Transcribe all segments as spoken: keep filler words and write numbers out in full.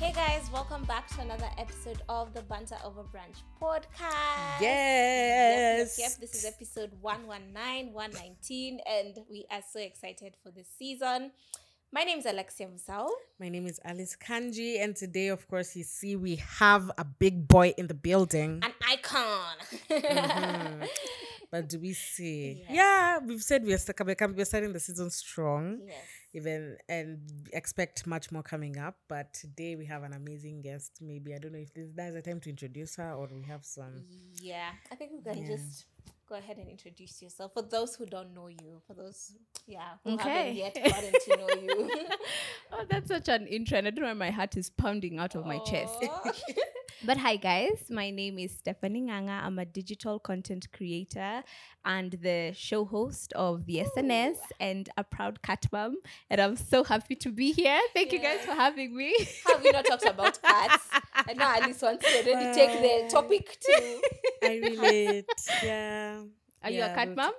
Hey guys, welcome back to another episode of the Banter Over Brunch podcast. Yes. Yep, yep, yep. This is episode one nineteen, and we are so excited for this season. My name is Alexia Musau. My name is Alice Kanji, and today, of course, you see we have a big boy in the building. An icon. Mm-hmm. But do we see? Yes. Yeah, we've said we're starting the season strong. Yes. Even and expect much more coming up. But today we have an amazing guest. Maybe I don't know if this that's a time to introduce her, or we have some. Yeah, I think we can yeah. just go ahead and introduce yourself for those who don't know you. For those, yeah, who okay. haven't yet gotten to know you. Oh, that's such an intro, and I don't know why my heart is pounding out of oh. my chest. But hi guys, my name is Stephanie Ng'ang'a. I'm a digital content creator and the show host of the S N S and a proud cat mom. And I'm so happy to be here. Thank yeah. you guys for having me. Have we not talked about cats? And now Alice wants to already well, take the topic too. I relate. Yeah. Are yeah, you a cat mom?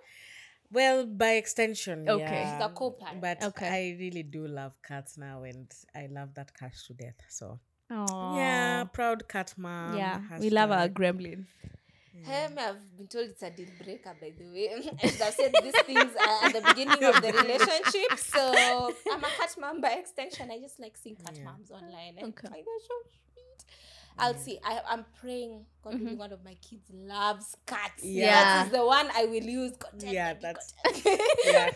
Well, by extension, okay. yeah. She's a co-parent. But okay. I really do love cats now, and I love that cat to death, so... Aww. Yeah, proud cat mom. Yeah, hashtag. We love our gremlins. Yeah. Um, I've been told it's a deal breaker, by the way. I should have said these things uh, at the beginning of the relationship. So I'm a cat mom by extension. I just like seeing cat yeah. moms online. And okay. I so sweet. I'll yeah. see. I, I'm praying. God, mm-hmm. one of my kids loves cats. Yeah, yeah. This is the one I will use. God, yeah, that's yeah.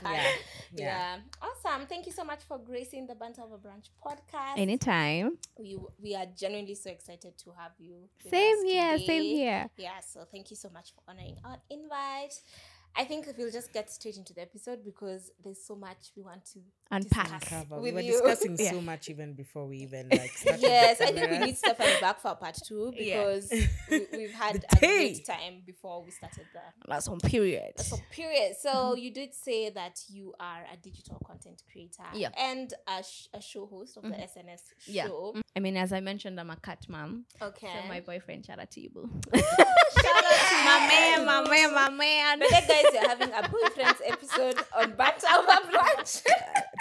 yeah, yeah. Awesome. Thank you so much for gracing the Banter Over Brunch podcast. Anytime. We we are genuinely so excited to have you. Same here. Today. Same here. Yeah. So thank you so much for honoring our invite. I think we'll just get straight into the episode because there's so much we want to unpack. We were you. discussing yeah. so much even before we even like started. Yes, I think we need Stephanie back for part two because yeah. we, we've had a great time before we started the last one period. Last one period. So mm-hmm. you did say that you are a digital content creator yeah. and a, sh- a show host of mm-hmm. the S N S yeah. show. I mean, as I mentioned, I'm a cat mom. Okay. So my boyfriend, Charity Bull. Shout out to my man, my man, my man. But that guys, you're having a boyfriend's episode on Banter Over Brunch.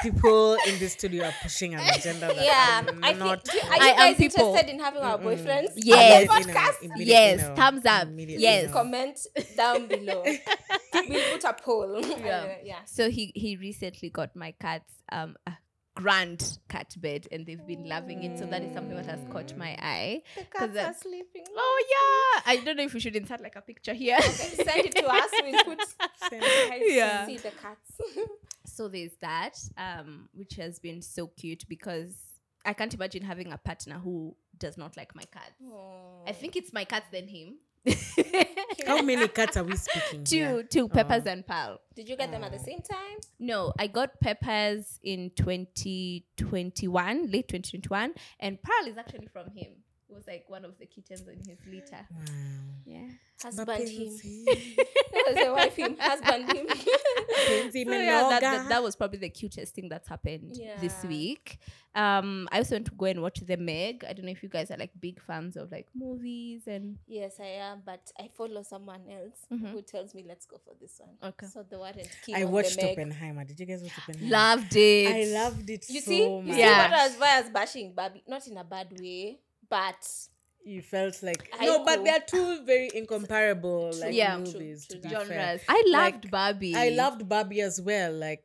People in this studio are pushing an agenda that yeah, I'm I not... Think, are you I guys interested in having our boyfriends mm-hmm. yes. on the podcast? In a, yes, a, thumbs up. Yes. No. Comment down below. We'll put a poll. Yeah. Uh, yeah. So he, he recently got my cat's um, a grand cat bed, and they've been loving it. So that is something that has caught my eye. The cats are sleeping. Oh, yeah. I don't know if we should insert like a picture here. Okay, send it to us. We'll put... Send it. Yeah. See the cats. So there's that, um, which has been so cute because I can't imagine having a partner who does not like my cats. Aww. I think it's my cats than him. How many cats are we speaking? Two, here? two, Peppers Aww. and Pearl. Did you get Aww. them at the same time? No, I got Peppers in twenty twenty-one, late twenty twenty-one, and Pearl is actually from him. It was like one of the kittens in his litter. Wow. Yeah. Husband him. No, wife him. Husband him. So yeah, that, that, that was probably the cutest thing that's happened yeah. this week. Um, I also want to go and watch The Meg. I don't know if you guys are like big fans of like movies and... Yes, I am. But I follow someone else mm-hmm. who tells me, let's go for this one. Okay. So the warrant came I watched Oppenheimer. Did you guys watch Oppenheimer? Loved it. I loved it you so see? much. You yeah. see what I was, why I was bashing Barbie? Not in a bad way. But you felt like I no, could. But they are two very incomparable like yeah, movies, true, true, to be genres. Fair. I loved like, Barbie. I loved Barbie as well. Like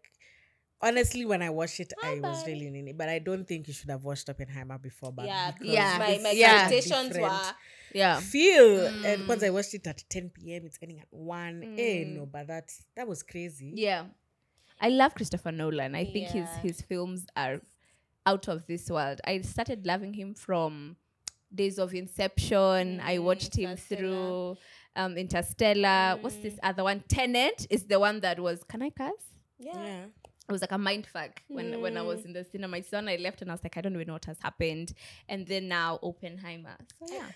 honestly, when I watched it, Hi, I Barbie. was really in it. But I don't think you should have watched Oppenheimer before Barbie. Yeah, yeah. My my expectations yeah. were yeah feel. Mm. And once I watched it at ten p.m., it's ending at one. Mm. Eh, no, but that that was crazy. Yeah, I love Christopher Nolan. I think yeah. his his films are out of this world. I started loving him from Days of Inception. Mm, I watched him through um, Interstellar. Mm. What's this other one? Tenet is the one that was... Can I curse? Yeah. yeah. It was like a mindfuck when, mm. when I was in the cinema. It's when I left and I was like, I don't even know what has happened. And then now Oppenheimer. So yeah.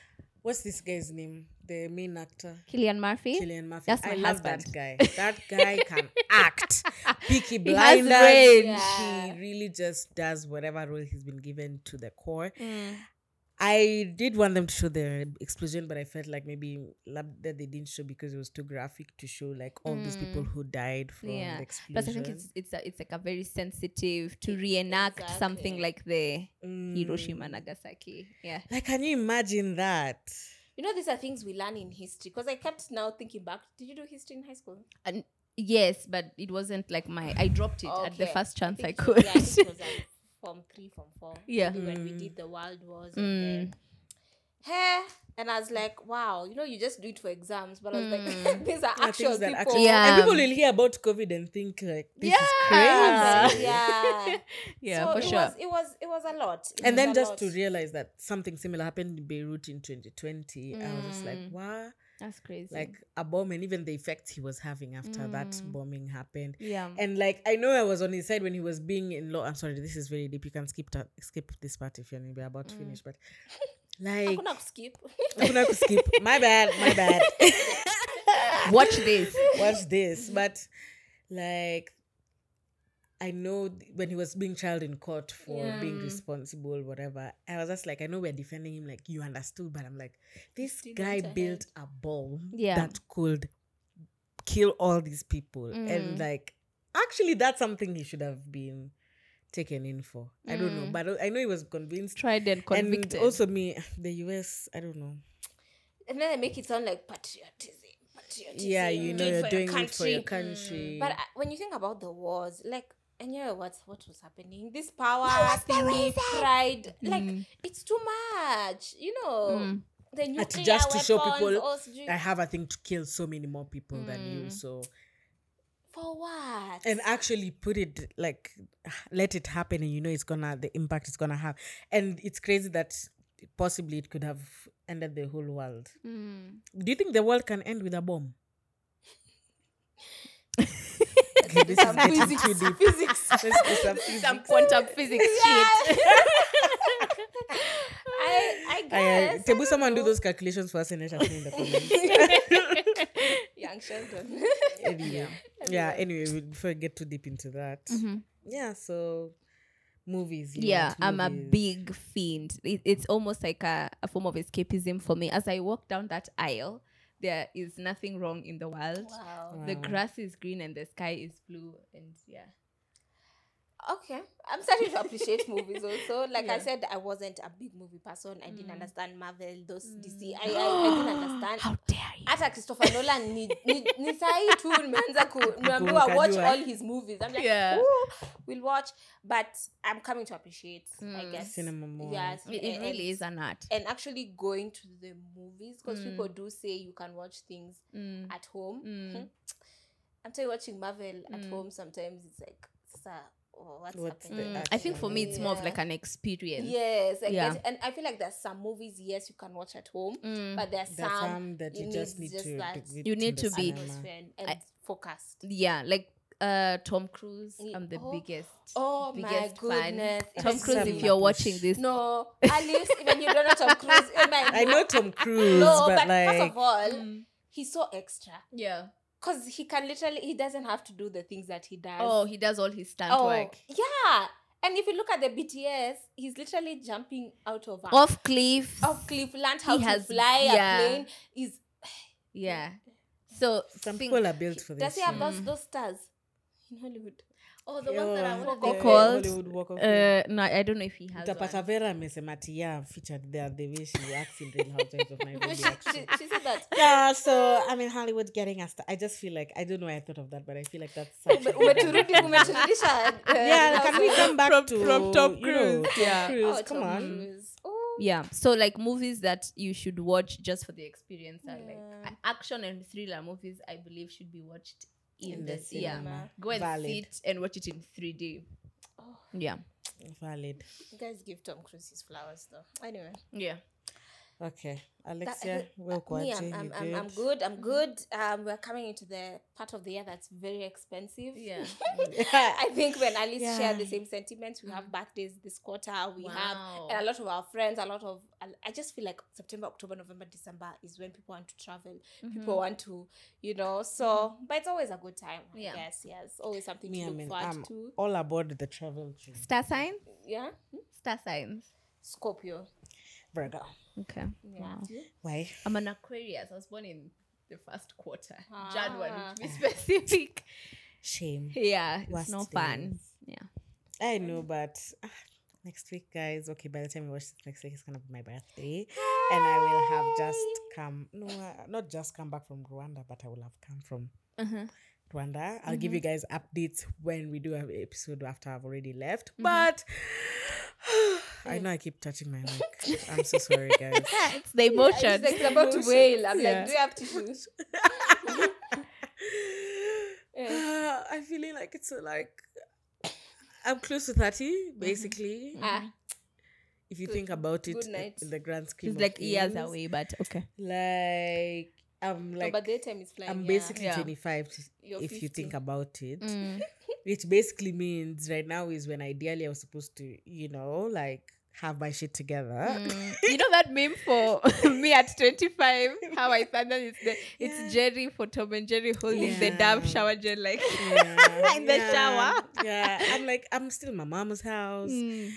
What's this guy's name? The main actor. Cillian Murphy. Cillian Murphy. That's my I husband. love that guy. That guy can act. Peaky Blinders. He has range. Yeah. He really just does whatever role he's been given to the core. Mm. I did want them to show the explosion, but I felt like maybe that they didn't show because it was too graphic to show like all mm. those people who died from yeah. the explosion. Plus, I think it's it's a, it's like a very sensitive to reenact exactly. something like the mm. Hiroshima, Nagasaki. Yeah, like can you imagine that? You know, these are things we learn in history. Because I kept now thinking back. Did you do history in high school? And yes, but it wasn't like my. I dropped it okay. at the first chance I, I could. Yeah, it was like form three, form four. Yeah. Mm. When we did the world wars mm. and hey, and I was like, wow, you know, you just do it for exams. But I was mm. like, these are yeah, actual people. Actual. Yeah. And people will hear about COVID and think like, this yeah. is crazy. Yeah. yeah, so for it sure. Was, it was it was a lot. It and then just lot. to realize that something similar happened in Beirut in twenty twenty. Mm. I was just like, wow. That's crazy. Like a bomb, and even the effects he was having after mm. that bombing happened. Yeah. And like, I know I was on his side when he was being in law. I'm sorry, this is very deep. You can skip ta- skip this part if you're maybe about to mm. finish. But like, I'm gonna skip. I'm gonna skip. My bad. My bad. Watch this. Watch this. But like, I know th- when he was being tried in court for yeah. being responsible, whatever, I was just like, I know we're defending him, like, you understood, but I'm like, this Didn't guy built head. a bomb yeah. that could kill all these people. Mm. And, like, actually, that's something he should have been taken in for. Mm. I don't know, but I know he was convinced. Tried and convicted. And also me, the U S, I don't know. And then they make it sound like patriotism. patriotism. Yeah, you know, you're doing it for your country. Mm. But uh, when you think about the wars, like, and you know what, what was happening? This power thing, pride, mm. like, it's too much, you know. Mm. The nuclear weapons, just to show people, I have a thing to kill so many more people mm. than you, so. For what? And actually put it, like, let it happen, and you know it's gonna, the impact it's gonna have. And it's crazy that possibly it could have ended the whole world. Mm. Do you think the world can end with a bomb? Okay, this some is physics, too deep. Physics. Some, physics. some quantum physics yeah. shit. I, I guess. Tebu, uh, someone know. do those calculations for us and let us know in the comments. Young Sheldon. Anyway. Yeah. yeah, anyway, we, before I get too deep into that. Mm-hmm. Yeah, so movies. Yeah, I'm movies. a big fiend. It, it's almost like a, a form of escapism for me. As I walk down that aisle, there is nothing wrong in the world. Wow. Wow. The grass is green and the sky is blue, and yeah. Okay, I'm starting to appreciate movies also. Like yeah. I said, I wasn't a big movie person. I mm. didn't understand Marvel, those mm. D C. I, I, I didn't understand. How dare you? After Christopher Nolan, ni ni sai tu nimeanza ku niambiwa watch all his movies. I'm like, yeah. Ooh, we'll watch, but I'm coming to appreciate. Mm. I guess cinema more. Yes, it, it really is an art. And actually going to the movies, because mm. people do say you can watch things mm. at home. Mm. Mm-hmm. I'm telling you, watching Marvel at mm. home sometimes it's like, sir. What's What's mm, I think for me it's yeah. more of like an experience. Yes, I yeah. guess, and I feel like there's some movies yes you can watch at home, mm. but there's the some that you, you just need just to, that to you need to be and I, focused. Yeah, like uh, Tom Cruise. Yeah. I'm the oh, biggest. Oh biggest my goodness, fan. Tom Cruise. If you're watching this, no, Alice. Even you don't know Tom Cruise. I know Tom Cruise, no, but, but like, first of all, mm. he's so extra. Yeah. Because he can literally, he doesn't have to do the things that he does. Oh, he does all his stunt oh, work. Yeah. And if you look at the B T S, he's literally jumping out of... A, off cliff. Off cliff, learned how he to has, fly yeah. a plane. He's, yeah. So... Some think, people are built for this. Does he have those, those stars in Hollywood? Oh, the Yo, ones that I want to called. Hollywood Walk of uh, no, I don't know if he has Tapatavera Mesematiya featured there, the way she acts in Real Housewives of Nairobi. she, she said that. Yeah, so, I mean, Hollywood getting us... St- I just feel like... I don't know why I thought of that, but I feel like that's... Such a yeah, can we come back from, to... From Tom Cruise. You know, yeah. Cruise, oh, come on. Oh. Yeah, so like movies that you should watch just for the experience are yeah. like action and thriller movies, I believe, should be watched in, in the, the cinema. Yeah. Go and Valid. sit and watch it in three D. Oh. Yeah. Valid. You guys give Tom Cruise his flowers though. Anyway. Yeah. Okay. Alexia, we're uh, watching. I'm, I'm, I'm, I'm good. I'm good. Um, we're coming into the part of the year that's very expensive. Yeah. I think when Alice yeah. shared the same sentiments, we have birthdays this quarter. We wow. have, and a lot of our friends, a lot of, I just feel like September, October, November, December is when people want to travel. Mm-hmm. People want to, you know, so, mm-hmm. but it's always a good time. I yeah. guess, yes. Always something Me, to look I mean, forward I'm to. All about the travel. Too. Star sign? Yeah. Hmm? Star signs. Scorpio. Virgo. Okay. Yeah. Wow. Why? I'm an Aquarius. I was born in the first quarter, ah. January to be specific. Shame. Yeah, it's Worst no days. Fun. Yeah. I know, but uh, next week, guys. Okay, by the time you watch this next week, it's gonna be my birthday, Hi. And I will have just come. No, uh, not just come back from Rwanda, but I will have come from. Uh-huh. Rwanda. I'll mm-hmm. give you guys updates when we do an episode after I've already left. Mm-hmm. But I know I keep touching my mic. I'm so sorry, guys. It's the emotion. Yeah, it's like it's about to wail. I'm yeah. like, do you have tissues? yeah. uh, I'm feeling like it's uh, like I'm close to thirty, basically. Mm-hmm. Mm-hmm. Ah. If you Good. think about it, uh, in the grand scheme, it's of like things, years away, but okay. Like. I'm like, no, but time is flying, I'm basically yeah. twenty-five You're if fifty. You think about it, mm. which basically means right now is when ideally I was supposed to, you know, like have my shit together. Mm. You know that meme for me at twenty-five, how I found that it's, the, it's yeah. Jerry for Tom and Jerry holding yeah. the damn shower gel like yeah. in the yeah. shower. Yeah, I'm like, I'm still in my mama's house. Mm.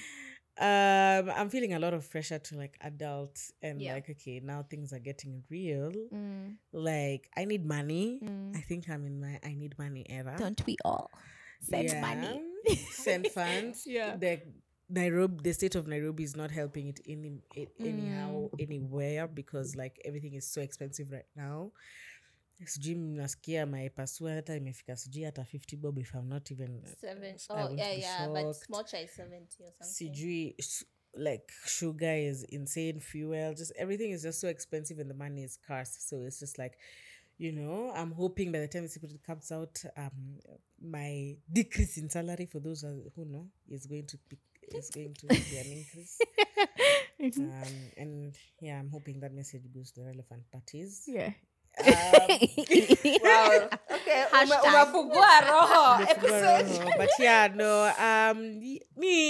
Um, I'm feeling a lot of pressure to like adults and yeah. like, okay, now things are getting real. Mm. Like, I need money. Mm. I think I'm in my I need money era. Don't we all send yeah. money? Send funds. yeah. The Nairobi, the state of Nairobi is not helping it any it, anyhow mm. anywhere because like everything is so expensive right now. Sijui nasikia maepasua hata imefika sijui hata fifty bob if I'm not even seven oh yeah yeah shocked. But small chai seventy or something sijui like sugar is insane, fuel, just everything is just so expensive and the money is scarce, so it's just like, you know, I'm hoping by the time this episode comes out um my decrease in salary for those who know is going to be is going to be an increase. Um and yeah, I'm hoping that message goes to the relevant parties. Yeah. Um, wow. Okay. But yeah, no. Um, me,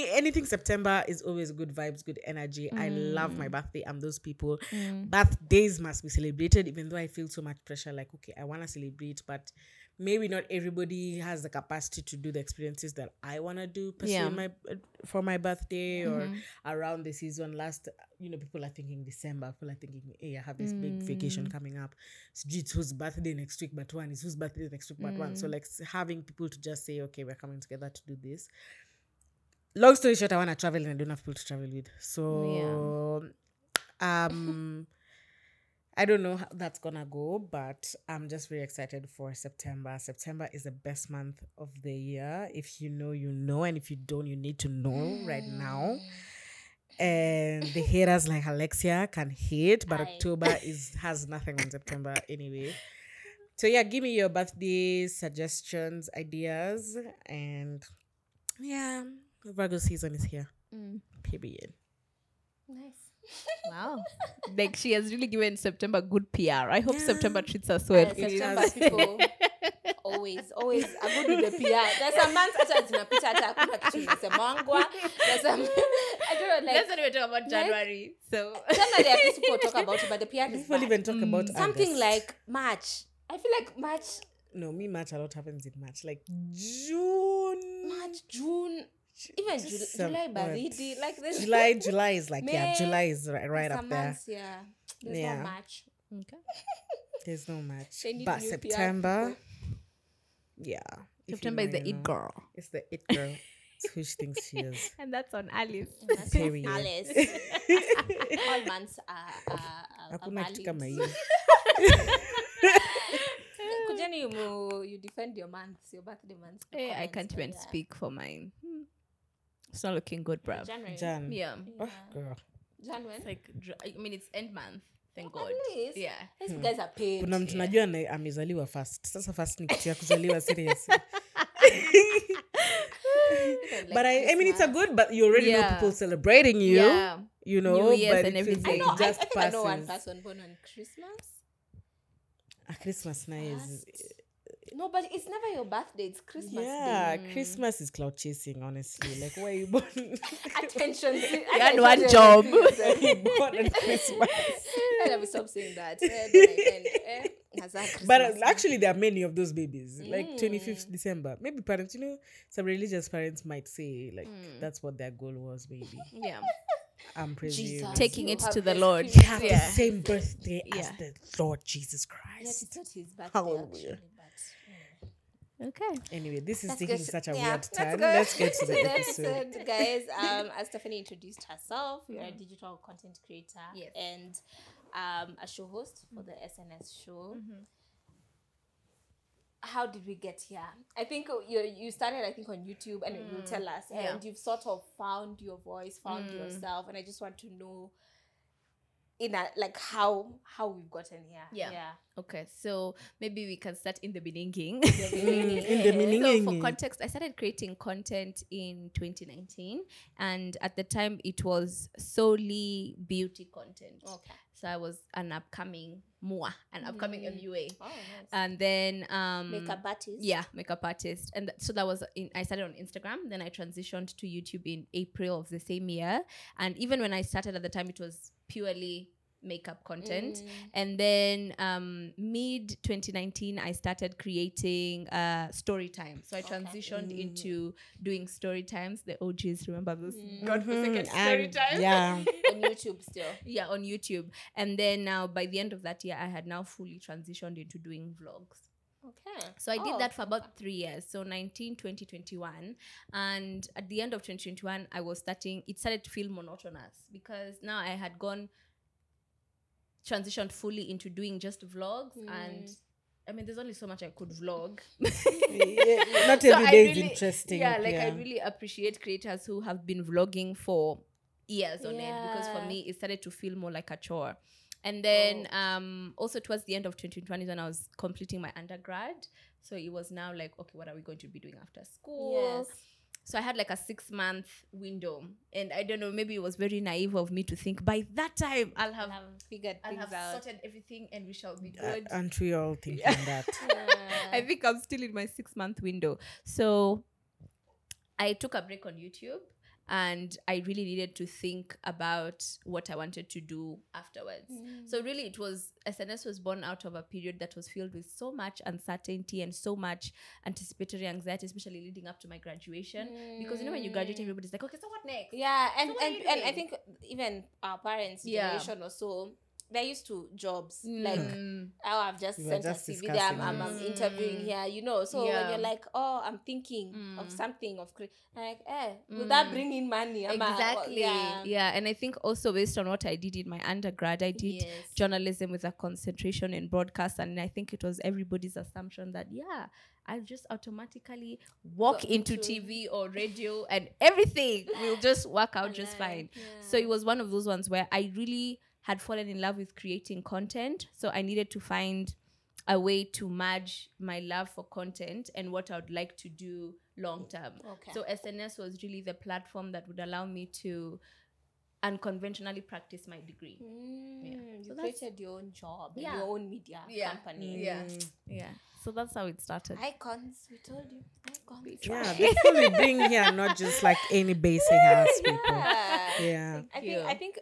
anything September is always good vibes, good energy. Mm. I love my birthday. I'm those people. Mm. Birthdays must be celebrated, even though I feel so much pressure. Like, okay, I want to celebrate, but maybe not everybody has the capacity to do the experiences that I want to do yeah. my, for my birthday mm-hmm. or around the season. Last, you know, people are thinking December. People are thinking, hey, I have this mm. big vacation coming up. It's whose birthday next week but one. It's whose birthday next week but mm. one. So, like, having people to just say, okay, we're coming together to do this. Long story short, I want to travel and I don't have people to travel with. So, yeah. um... I don't know how that's gonna go, but I'm just very excited for September. September is the best month of the year. If you know, you know, and if you don't, you need to know mm. right now. And the haters like Alexia can hate, but I. October is has nothing on September anyway. So yeah, give me your birthday suggestions, ideas, and yeah, Virgo season is here. Mm. Period. Nice. Wow. Like, she has really given September good P R. I hope yeah. September treats us well. Uh, September people always, always are good with the P R. There's a month after it's in a picture, it's a mangua. There's a, I don't know, like. That's what we talk about January. Like, so. January, there are people talk about it, but the P R is people bad. Even talk mm. about something August. Like March. I feel like March. No, me, March, a lot happens in March. Like June. March, June. Even Ju- July, baridi, like this. July, July is like May, yeah, July is right, right up there. Months, yeah, there's yeah. no match. Okay, there's no match. But September, yeah, September you know, is the it girl. It's the it girl. It's who she thinks she is, and that's on Alice. And that's on Alice. All months are. are, are, are You, mo, you defend your months, your birthday months. Hey, I can't even yeah. speak for mine. Hmm. It's not looking good, bruv. January. Jan. Yeah. yeah. Oh, girl. January. It's like, I mean, it's end month. Thank God. Least, yeah. These hmm. guys are paid. Kuna mtu najua na amezaliwa first. Sasa first ni kitu ya kuzaliwa seriously. But I, I mean, it's a good, but you already yeah. know people celebrating you. Yeah. You know, New Year's but and everything. Like I know, just I, I think I know one person born on Christmas. A Christmas night is uh, no, but it's never your birthday. It's Christmas. Yeah, day. Christmas is cloud chasing. Honestly, like where are you born? Attention, you had one job. You born on Christmas. I never stop saying that. But uh, actually, there are many of those babies. Mm. Like twenty-fifth December, maybe parents. You know, some religious parents might say like mm. that's what their goal was, maybe. Yeah. um, Jesus, taking it to the Lord. You have yeah. the same birthday yeah. as the Lord Jesus Christ. Yes, it's not his birthday. Hallelujah. Okay. Anyway, this is let's taking such a yeah, weird time. Let's, let's get to the episode. episode. Guys, um, as Stephanie introduced herself, you're yeah. a digital content creator yes. and um, a show host for mm-hmm. the S N S show. Mm-hmm. How did we get here? I think you you started, I think, on YouTube, and mm. you'll tell us. Yeah. And you've sort of found your voice, found mm. yourself. And I just want to know, in a, like, how how we've gotten here. Yeah. yeah. Okay. So maybe we can start in the beginning. The beginning. in the beginning. So for context, I started creating content in twenty nineteen. And at the time, it was solely beauty content. Okay. So I was an upcoming M U A, an upcoming mm-hmm. M U A. Oh, nice. And then... Um, makeup artist. Yeah, makeup artist. And th- so that was... In, I started on Instagram. Then I transitioned to YouTube in April of the same year. And even when I started at the time, it was purely makeup content. Mm. And then um, mid twenty nineteen, I started creating uh, story time. So I okay. transitioned mm. into doing story times. The O Gs, remember those mm. godforsaken mm. story times? Yeah. On YouTube still. Yeah, on YouTube. And then now by the end of that year, I had now fully transitioned into doing vlogs. Okay. So I oh, did that for about three years. So nineteen, twenty, twenty-one. And at the end of twenty twenty-one, I was starting, it started to feel monotonous because now I had gone, transitioned fully into doing just vlogs mm. and I mean, there's only so much I could vlog. yeah, not every so day really, is interesting. Yeah, like yeah. I really appreciate creators who have been vlogging for years on yeah. end because for me, it started to feel more like a chore. And then oh. um, also towards the end of twenty twenty when I was completing my undergrad. So it was now like, okay, what are we going to be doing after school? Yes. So I had like a six-month window. And I don't know, maybe it was very naive of me to think, by that time, I'll have, have figured I'll things have out. sorted everything and we shall be good. Uh, aren't we all thinking yeah. that? Yeah. I think I'm still in my six-month window. So I took a break on YouTube. And I really needed to think about what I wanted to do afterwards. Mm. So really it was, S N S was born out of a period that was filled with so much uncertainty and so much anticipatory anxiety, especially leading up to my graduation. Mm. Because you know when you graduate, everybody's like, okay, so what next? Yeah, and, so and, and I think even our parents' generation yeah. or so, they're used to jobs. Mm. Like, oh, I've just we sent just a C V there, I'm, I'm, I'm mm. interviewing here, you know. So yeah. when you're like, oh, I'm thinking mm. of something, of cre- like, eh, mm. will that bring in money? Am exactly. I, well, yeah. yeah, and I think also based on what I did in my undergrad, I did yes. journalism with a concentration in broadcast, and I think it was everybody's assumption that, yeah, I'll just automatically walk Got into true. T V or radio and everything will just work out and just I, fine. Yeah. So it was one of those ones where I really... had fallen in love with creating content. So I needed to find a way to merge my love for content and what I would like to do long term. Okay. So S N S was really the platform that would allow me to unconventionally practice my degree. Mm, yeah. You so created your own job, yeah. your own media yeah. company. Yeah. Mm. yeah. So that's how it started. Icons, we told you. Icons. Yeah, people we bring here are not just like any basic ass people. Yeah. yeah. I think. I think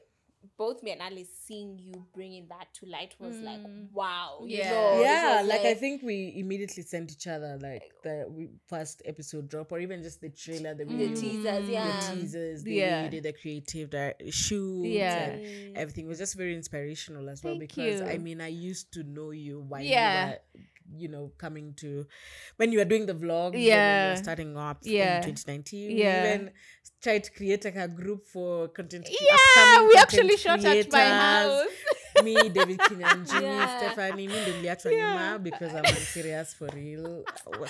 both me and Alice seeing you bringing that to light was mm. like, wow. Yeah. You know, yeah. Like, like, I think we immediately sent each other, like, the we, first episode drop or even just the trailer, the, mm. the teasers, yeah. The teasers, the yeah. way you did the creative di- shoot yeah. and mm. everything. It was just very inspirational as well Thank because, you. I mean, I used to know you while yeah. you were... you know, coming to when you were doing the vlog, yeah, when you were starting up yeah. in twenty nineteen, yeah, we even tried to create like a group for content, yeah, upcoming we content actually shot creators. At my house. Me, David Kinyanji, yeah. Stephanie, me, Ndeliatwa yeah. Nyuma, because I'm serious for real.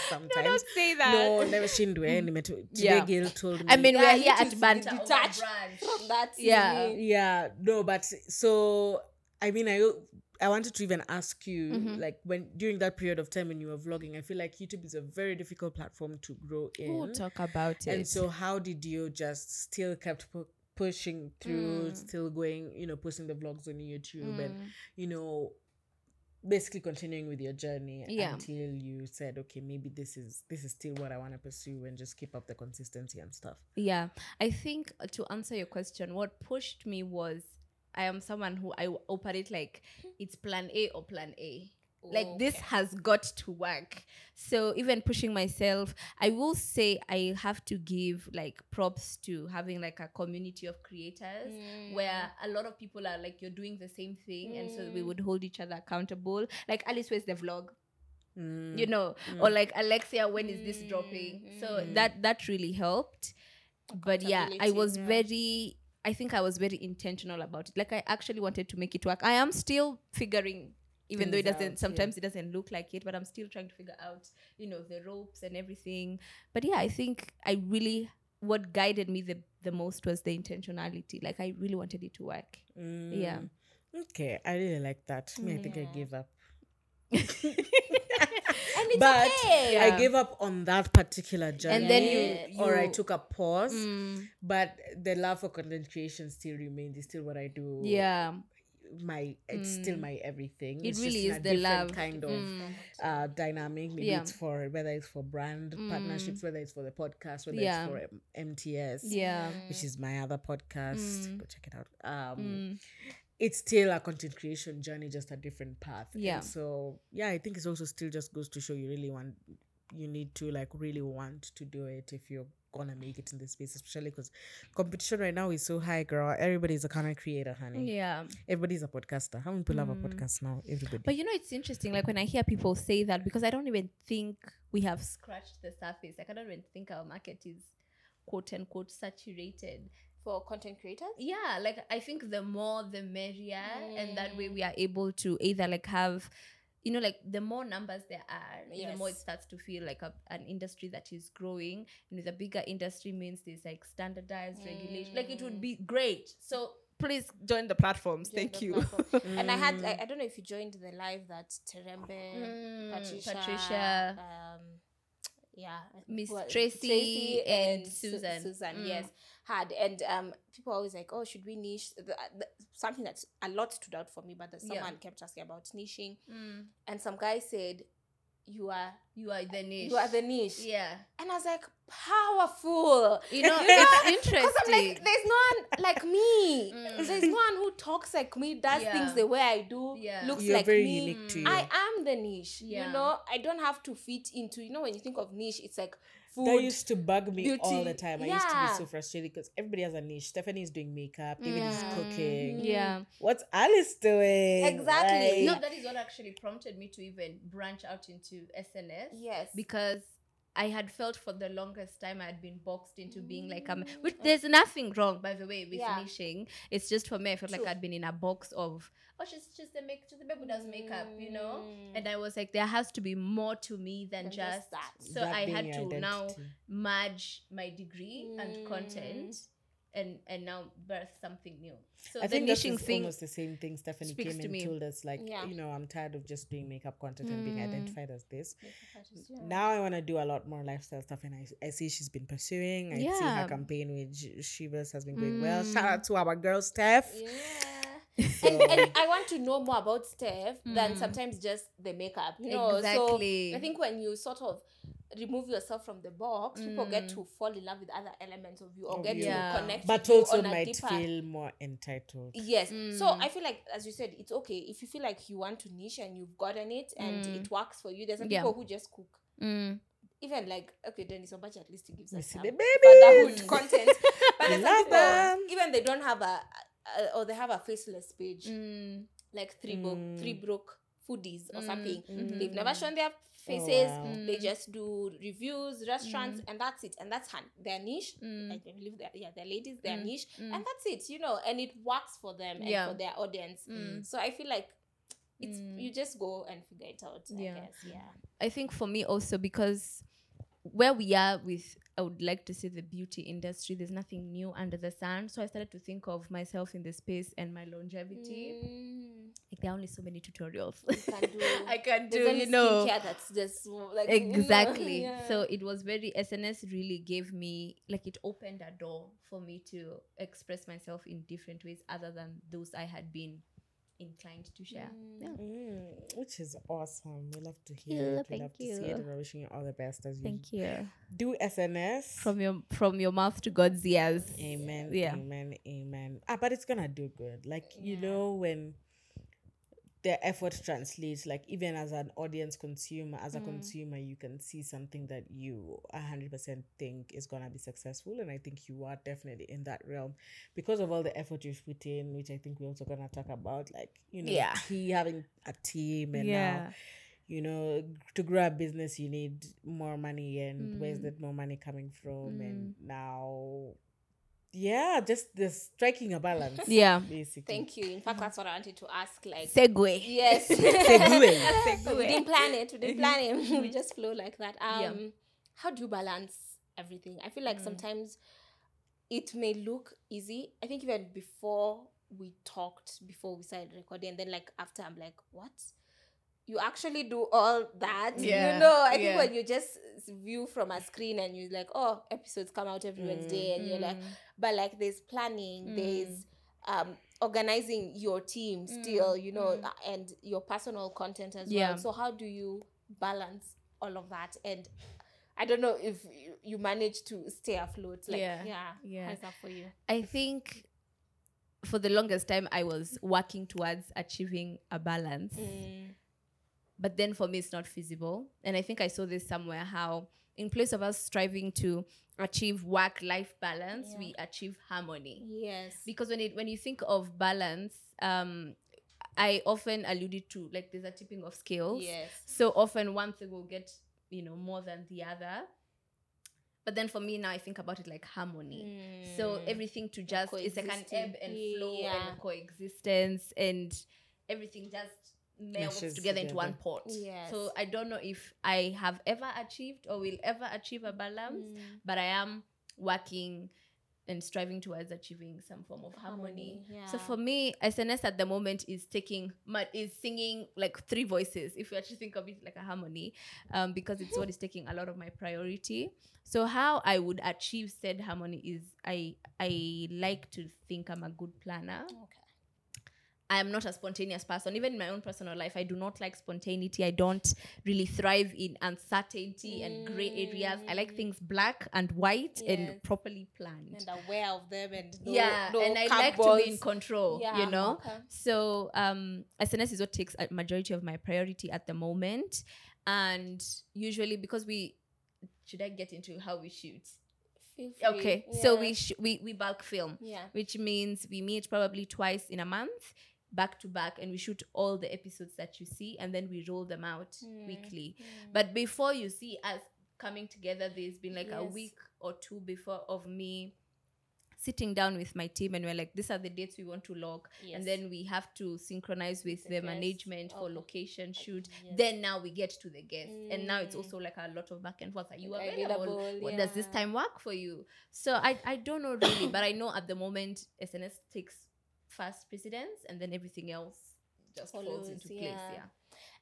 Sometimes. No, don't say that. No, never shindwe. Today, yeah. Gail told me. I mean, yeah, we're here at Banter Over Brunch. That's yeah, me. yeah. No, but so I mean, I. I wanted to even ask you, mm-hmm. like, when during that period of time when you were vlogging, I feel like YouTube is a very difficult platform to grow in. We'll talk about it. And so how did you just still kept pu- pushing through, mm. still going, you know, posting the vlogs on YouTube mm. and, you know, basically continuing with your journey yeah. until you said, okay, maybe this is this is still what I want to pursue and just keep up the consistency and stuff. Yeah. I think to answer your question, what pushed me was, I am someone who I operate like it's plan A or plan A. Like, okay. This has got to work. So even pushing myself, I will say I have to give like props to having like a community of creators mm. where a lot of people are like, you're doing the same thing. Mm. And so we would hold each other accountable. Like Alice, where's the vlog? Mm. You know, mm. or like Alexia, when mm. is this dropping? Mm. So that, that really helped. But yeah, I was yeah. very... I think I was very intentional about it. Like I actually wanted to make it work. I am still figuring, even Things though it doesn't, out, sometimes yeah. it doesn't look like it, but I'm still trying to figure out, you know, the ropes and everything. But yeah, I think I really, what guided me the, the most was the intentionality. Like I really wanted it to work. Mm. Yeah. Okay. I really like that. I mean, yeah. I think I gave up. And it's but okay. yeah. I gave up on that particular journey, and then you, you or I took a pause. Mm. But the love for content creation still remains. It's still what I do. Yeah, my it's mm. still my everything. It it's really just is the love kind of mm. uh, dynamic. Maybe yeah. it's for whether it's for brand mm. partnerships, whether it's for the podcast, whether yeah. it's for um, M T S, yeah, which is my other podcast. Mm. Go check it out. Um, mm. It's still a content creation journey, just a different path. Yeah. And so, yeah, I think it's also still just goes to show you really want, you need to like really want to do it if you're going to make it in this space, especially because competition right now is so high, girl. Everybody's a content creator, honey. Yeah. Everybody's a podcaster. How many people mm. have a podcast now? Everybody. But you know, it's interesting, like when I hear people say that, because I don't even think we have scratched the surface. Like I don't even think our market is quote unquote saturated. For content creators? Yeah, like I think the more the merrier, mm. and that way we are able to either like have, you know, like the more numbers there are, yes. the more it starts to feel like a, an industry that is growing, and with a bigger industry means there's like standardized mm. regulation. Like it would be great. So please join the platforms. Join Thank the you. Platform. Mm. And I had, like, I don't know if you joined the live that Terembe, mm. Patricia, Patricia. Um, yeah, Miss well, Tracy, Tracy and, and Susan. Susan, mm. yes, had and um, people are always like, oh, should we niche? The, the, something that's a lot stood out for me, but the, someone yeah. kept asking about niching, mm. and some guy said, "You are, you are the niche. You are the niche." Yeah, and I was like, powerful. You know, you know? It's interesting. I'm like, there's no one like me. Mm. There's no one who talks like me, does yeah. things the way I do, yeah. looks You're like very me. Unique to you. I am the niche. Yeah. You know, I don't have to fit into. You know, when you think of niche, it's like food. That used to bug me beauty. all the time. Yeah. I used to be so frustrated because everybody has a niche. Stephanie is doing makeup. David yeah. is cooking. Yeah. What's Alice doing? Exactly. Like, no, that is what actually prompted me to even branch out into S N S. Yes. Because I had felt for the longest time I had been boxed into being like a, which there's nothing wrong, by the way, with yeah. niching. It's just for me, I felt True. like I'd been in a box of, oh, she's just the make, she's the babe who does makeup, you know. And I was like, there has to be more to me than just, just that. So that I had to now merge my degree mm. and content. And and now birth something new. So I the think niching that's thing almost the same thing. Stephanie came and to told us, like, yeah. you know, I'm tired of just doing makeup content mm. and being identified as this. Artist, yeah. Now I want to do a lot more lifestyle stuff, and I, I see she's been pursuing. I yeah. see her campaign with Shivers has been going mm. well. Shout out to our girl Steph. Yeah. So. And, and I want to know more about Steph mm. than sometimes just the makeup. You know? Exactly. So I think when you sort of remove yourself from the box, mm. people get to fall in love with other elements of you or oh, get yeah. to connect but with also you on might a deeper... feel more entitled. Yes. Mm. So I feel like, as you said, it's okay if you feel like you want to niche and you've gotten it and mm. it works for you. There's some yeah. people who just cook. Mm. Even like, okay, Dennis Obachi at least he gives us some motherhood content. But there's some people, even they don't have a, a or they have a faceless page. Mm. Like three mm. book, three broke foodies or mm. something. Mm-hmm. They've never shown their faces. Oh, wow. They just do reviews, restaurants, mm. and that's it. And that's her, their niche. Mm. I believe that, yeah, their ladies, their mm. niche, mm. and that's it. You know, and it works for them and yeah. for their audience. Mm. So I feel like it's mm. you just go and figure it out. Yeah. I guess. Yeah. I think for me also because where we are with, I would like to say the beauty industry, there's nothing new under the sun. So I started to think of myself in the space and my longevity. Mm. Like there are only so many tutorials. Can do, I can do, you know. That's just like, exactly. You know, yeah. So it was very, S N S really gave me, like it opened a door for me to express myself in different ways other than those I had been inclined to share. Mm. Yeah. Mm. Which is awesome. We love to hear yeah, it. We love you. to see it. And we're wishing you all the best as you, thank you. Do S N S. From your from your mouth to God's ears. Amen. Yeah. Amen. Amen. Ah, but it's gonna do good. Like yeah. you know, when their effort translates, like even as an audience consumer, as a mm. consumer, you can see something that you one hundred percent think is going to be successful. And I think you are definitely in that realm because of all the effort you've put in, which I think we're also going to talk about, like, you know, yeah. he having a team and yeah. now, you know, to grow a business, you need more money and mm. where's that more money coming from? Mm. And now... Yeah, just the striking a balance. Yeah. Basically. Thank you. In fact, that's what I wanted to ask. Like segue. Yes. Segue. Segue. We didn't plan it. We didn't plan it. We just flow like that. Um, yeah. How do you balance everything? I feel like mm. sometimes it may look easy. I think even before we talked, before we started recording, and then like after I'm like, what? You actually do all that, yeah, you know. I yeah. think when you just view from a screen and you're like, oh, episodes come out every mm. Wednesday, and mm. you're like, but like there's planning, mm. there's um organizing your team still, mm. you know, mm. and your personal content as yeah. well. So how do you balance all of that? And I don't know if you manage to stay afloat. Like, yeah, yeah, yeah. How's that for you? I think for the longest time I was working towards achieving a balance. Mm. But then for me, it's not feasible. And I think I saw this somewhere, how in place of us striving to achieve work-life balance, yeah. we achieve harmony. Yes. Because when it when you think of balance, um, I often alluded to, like, there's a tipping of scales. Yes. So often one thing will get, you know, more than the other. But then for me now, I think about it like harmony. Mm. So everything to just, it's like an ebb and flow yeah. and coexistence and everything just... melts together, together into one pot. Yes. So I don't know if I have ever achieved or will ever achieve a balance, mm. but I am working and striving towards achieving some form of harmony. harmony yeah. So for me, S N S at the moment is taking, is singing like three voices, if you actually think of it like a harmony, um, because it's what is taking a lot of my priority. So how I would achieve said harmony is I I like to think I'm a good planner. Okay. I am not a spontaneous person. Even in my own personal life, I do not like spontaneity. I don't really thrive in uncertainty mm. and gray areas. I like things black and white yes. and properly planned. And aware of them and no, yeah. no and I like balls. to be in control, yeah, you know. Okay. So um, S N S is what takes a majority of my priority at the moment. And usually because we... Should I get into how we shoot? Feel free. Okay. Yeah. So we, sh- we, we bulk film, yeah. which means we meet probably twice in a month. Back to back, and we shoot all the episodes that you see, and then we roll them out mm. weekly. Mm. But before you see us coming together, there's been like yes. a week or two before of me sitting down with my team, and we're like, these are the dates we want to log, yes. and then we have to synchronize with the, the management for location shoot. Yes. Then now we get to the guests, mm. and now it's also like a lot of back and forth. Are you like available? available? What yeah. does this time work for you? So I I don't know really, but I know at the moment S N S takes first precedence, and then everything else just follows, falls into yeah. place. Yeah.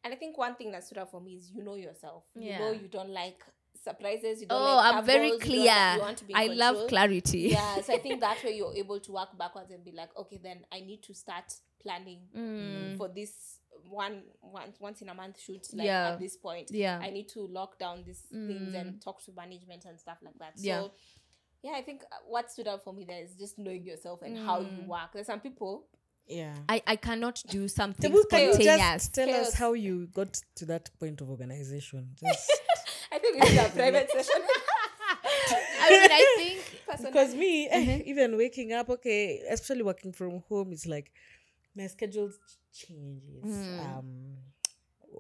And I think one thing that stood out for me is you know yourself. Yeah. You know you don't like surprises. You don't oh, like I'm very clear. You, like, you want to be I control. love clarity. Yeah. So I think that way you're able to work backwards and be like, okay, then I need to start planning mm. for this one once once in a month shoot. Like yeah. at this point, yeah, I need to lock down these mm. things and talk to management and stuff like that. So. Yeah. Yeah, I think what stood out for me there is just knowing yourself and mm. how you work. There's some people... Yeah. I, I cannot do something spontaneous. Just tell Chaos. us how you got to that point of organization. Just I think it's a private session. I mean, I think... Personally. Because me, mm-hmm. even waking up, okay, especially working from home, it's like my schedule changes. Mm. Um...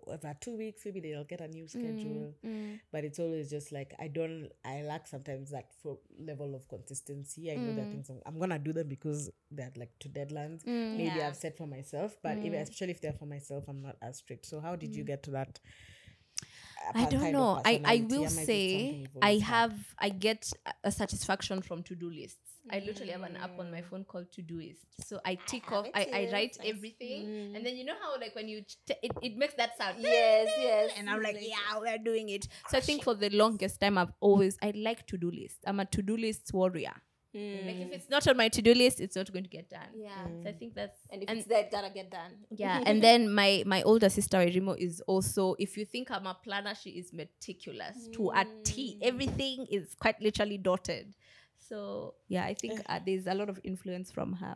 Over two weeks, maybe they'll get a new schedule, mm, mm. but it's always just like I don't, I lack sometimes that for level of consistency. I mm. know that things I'm, I'm gonna do them because they're like two deadlines, mm, maybe yeah. I've set for myself, but mm. even especially if they're for myself, I'm not as strict. So, how did mm. you get to that? I don't know. I, I will yeah, say I have, I get a satisfaction from to-do lists. I literally have an app on my phone called Todoist. So I tick I off, I, I write nice. everything. Mm. And then you know how like when you, t- it, it makes that sound. Yes, yes. And I'm like, yeah, we're doing it. So I think for the longest time, I've always, I like to-do lists. I'm a to-do list warrior. Mm. Like if it's not on my to-do list, it's not going to get done. Yeah. Mm. So I think that's... And if and, it's there, it's gotta get done. Yeah. And then my, my older sister, Irimo, is also... If you think I'm a planner, she is meticulous mm. to a T. Everything is quite literally dotted. So, yeah, I think uh, there's a lot of influence from her.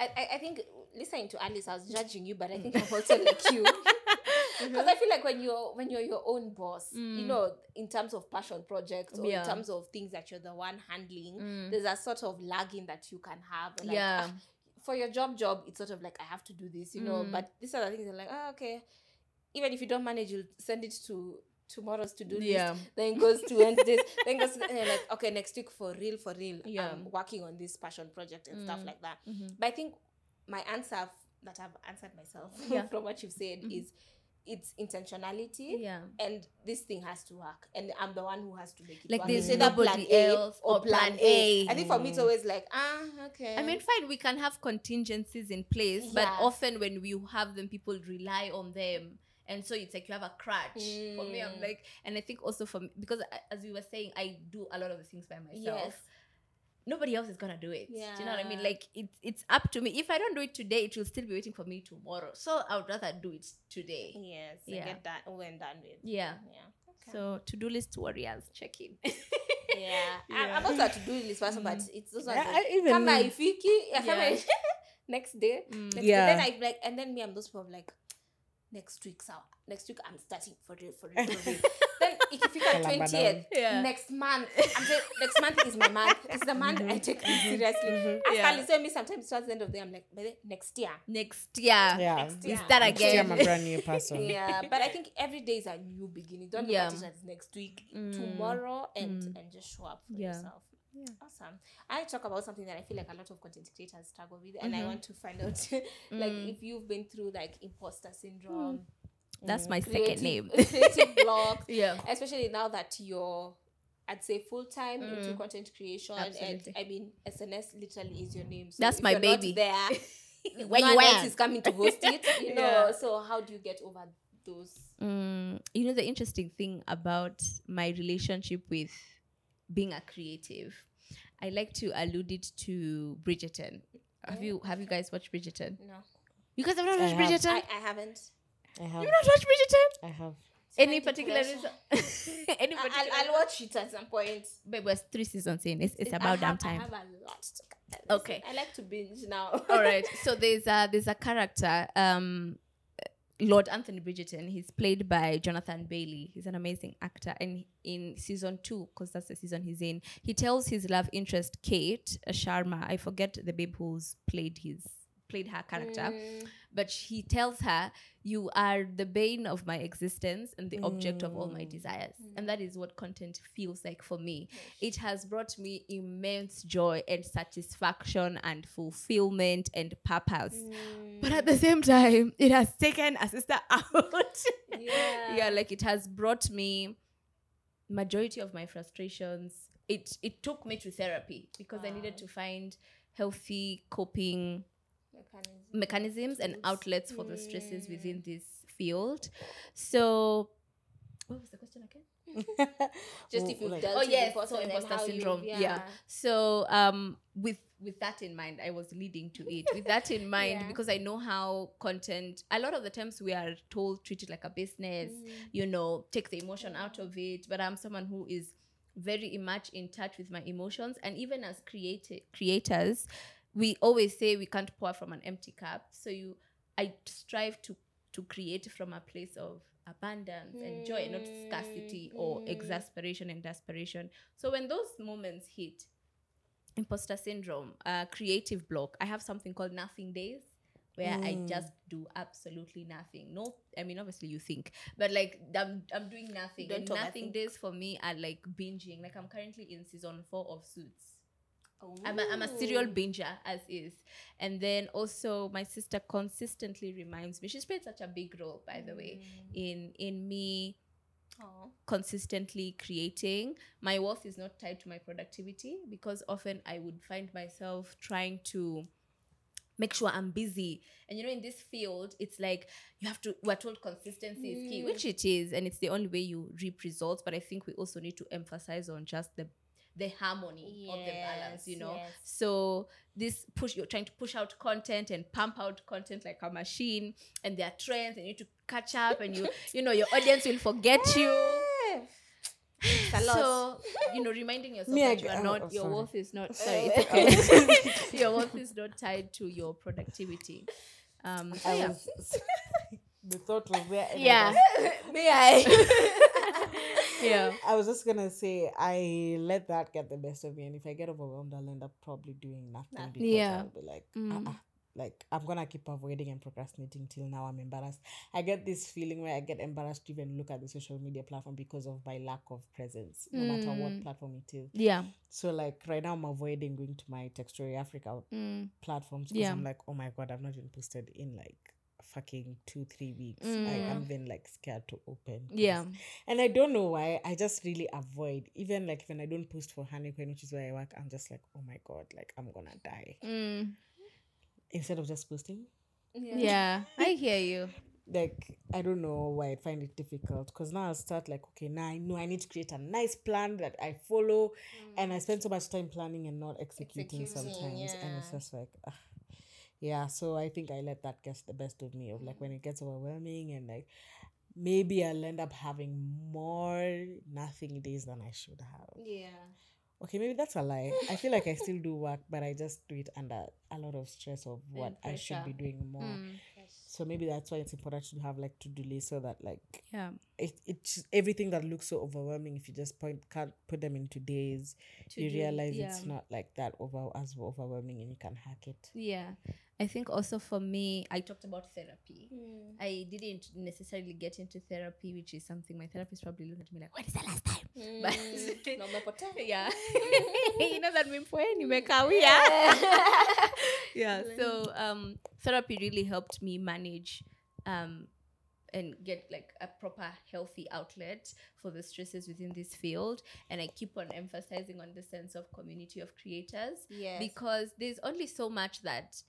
I, I, I think listening to Alice, I was judging you, but I think I'm also like you. Because mm-hmm. I feel like when you're when you're your own boss, mm. you know, in terms of passion projects or yeah. in terms of things that you're the one handling, mm. there's a sort of lagging that you can have. Like, yeah. Ah, for your job, job, it's sort of like I have to do this, you mm. know. But these are the things that are like, oh, okay. Even if you don't manage, you'll send it to tomorrow's to-do yeah. list. Then goes to Wednesdays. Then goes to, and you're like, okay, next week for real, for real. Yeah. I'm working on this passion project and mm. stuff like that. Mm-hmm. But I think my answer that I've answered myself yeah. from what you've said mm-hmm. is. It's intentionality, yeah, and this thing has to work, and I'm the one who has to make it like work. There's either plan A else or plan A. A. I think for me it's always like ah okay. I mean, fine, we can have contingencies in place, yeah. but often when we have them, people rely on them, and so it's like you have a crutch. Mm. For me, I'm like, and I think also for me, because as we were saying, I do a lot of the things by myself. Yes. Nobody else is gonna do it. Yeah. Do you know what I mean? Like it's it's up to me. If I don't do it today, it will still be waiting for me tomorrow. So I would rather do it today. Yes. Yeah. And get done all and done with. Yeah. Yeah. Okay. So to-do list warriors, check in. yeah. yeah. I'm also a to-do list person, mm. but it's also yeah, like come by Fiki. Next day. Mm. Next yeah. day. Then I like and then me I'm those people like next week's out. Next week I'm starting for real, for real, for real. Then if you can twentieth, yeah. next month, I'm saying, next month is my month. It's the month mm-hmm. I take it seriously. Mm-hmm. Yeah. I can't me sometimes towards the end of the day, I'm like, next year. Next year. Yeah. Next year. Start again. Next year I'm a brand new person. yeah. But I think every day is a new beginning. Don't yeah. look at it as next week, mm. tomorrow, and, mm. and just show up for yeah. yourself. Yeah. Awesome. I talk about something that I feel like a lot of content creators struggle with, and mm-hmm. I want to find out like mm. if you've been through like imposter syndrome. Mm. That's my creative, second name. Creative blocks. Yeah. Especially now that you're, I'd say, full-time mm. into content creation. Absolutely. And I mean, S N S literally is your name. So that's my baby. There, when no you one else is coming to host it, you know. Yeah. So how do you get over those? Mm, you know, the interesting thing about my relationship with being a creative, I like to allude it to Bridgerton. Have yeah. you Have you guys watched Bridgerton? No. You guys have not watched I Bridgerton? Have. I, I haven't. You've not watched Bridgerton? I have. It's Any particular reason? Any particular I'll, I'll watch it at some point. But we're three seasons in. It's, it's it, about damn time. I have a lot to cover. Okay. I like to binge now. All right. So there's a, there's a character, um, Lord Anthony Bridgerton. He's played by Jonathan Bailey. He's an amazing actor. And in season two, because that's the season he's in, he tells his love interest, Kate Sharma. I forget the babe who's played his... played her character, mm. but he tells her, you are the bane of my existence and the mm. object of all my desires. Mm. And that is what content feels like for me. Yes. It has brought me immense joy and satisfaction and fulfillment and purpose. Mm. But at the same time, it has taken a sister out. yeah. yeah, like it has brought me majority of my frustrations. It, it took me to therapy because wow. I needed to find healthy coping Mechanism. mechanisms and outlets for mm. the stresses within this field. So what was the question again? Just oh, if you've like, dealt oh, with yes, so imposter syndrome. You, yeah. yeah. So um with with that in mind, I was leading to it. With that in mind, yeah. because I know how content, a lot of the times we are told treat it like a business, mm. you know, take the emotion out of it. But I'm someone who is very much in touch with my emotions, and even as creative creators, we always say we can't pour from an empty cup. So you, I strive to, to create from a place of abundance mm. and joy, and not scarcity mm. or exasperation and desperation. So when those moments hit, imposter syndrome, uh, creative block, I have something called nothing days, where mm. I just do absolutely nothing. No, I mean, obviously you think, but like I'm, I'm doing nothing. And nothing days for me are like binging. Like I'm currently in season four of Suits. I'm a, I'm a serial binger as is. And then also my sister consistently reminds me, she's played such a big role, by the mm. way, in in me Aww. consistently creating. My worth is not tied to my productivity, because often I would find myself trying to make sure I'm busy. And you know, in this field, it's like you have to, we're told consistency mm. is key, which it is. And it's the only way you reap results. But I think we also need to emphasize on just the the harmony yes, of the balance, you know. Yes. So this push, you're trying to push out content and pump out content like a machine, and there are trends and you need to catch up, and you you know your audience will forget you. It's a lot. So, you know, reminding yourself yeah, that you are not, oh, your worth is not, sorry, it's okay. Your worth is not tied to your productivity. Um, so I yeah. was, the thought was there. Yeah. May I? yeah. I was just going to say, I let that get the best of me. And if I get overwhelmed, I'll end up probably doing nothing. Nah. Because yeah. I'll be like, mm. uh-uh. Like, I'm going to keep avoiding and procrastinating till now I'm embarrassed. I get this feeling where I get embarrassed to even look at the social media platform because of my lack of presence, no mm. matter what platform it is. Yeah. So, like, right now I'm avoiding going to my Textory Africa mm. platforms because yeah. I'm like, oh, my God, I've not even posted in, like, fucking two, three weeks. Mm. I, I'm then, like, scared to open. Yeah. And I don't know why. I just really avoid. Even, like, when I don't post for Honeycomb, which is where I work, I'm just like, oh, my God, like, I'm going to die. Mm. Instead of just posting. Yeah. yeah, I hear you. Like, I don't know why I find it difficult. Because now I'll start like, okay, now I know I need to create a nice plan that I follow. Mm. And I spend so much time planning and not executing, executing sometimes. Yeah. And it's just like, uh, yeah. So I think I let that get the best of me. Of like, when it gets overwhelming and like, maybe I'll end up having more nothing days than I should have. Yeah. Okay, maybe that's a lie. I feel like I still do work, but I just do it under a lot of stress of what I should be doing more. Mm. So maybe that's why it's important to have like to-do list so that like yeah, it it's everything that looks so overwhelming. If you just point can't put them into days, to you do, realize yeah. it's not like that over as overwhelming and you can hack it. Yeah, I think also for me, I talked about therapy. Mm. I didn't necessarily get into therapy, which is something my therapist probably looked at me like, when is the last time? Mm. But no, no, yeah, you know that meme for you make a way. Yeah, so um, therapy really helped me manage um, and get like a proper healthy outlet for the stresses within this field. And I keep on emphasizing on the sense of community of creators, yes. because there's only so much that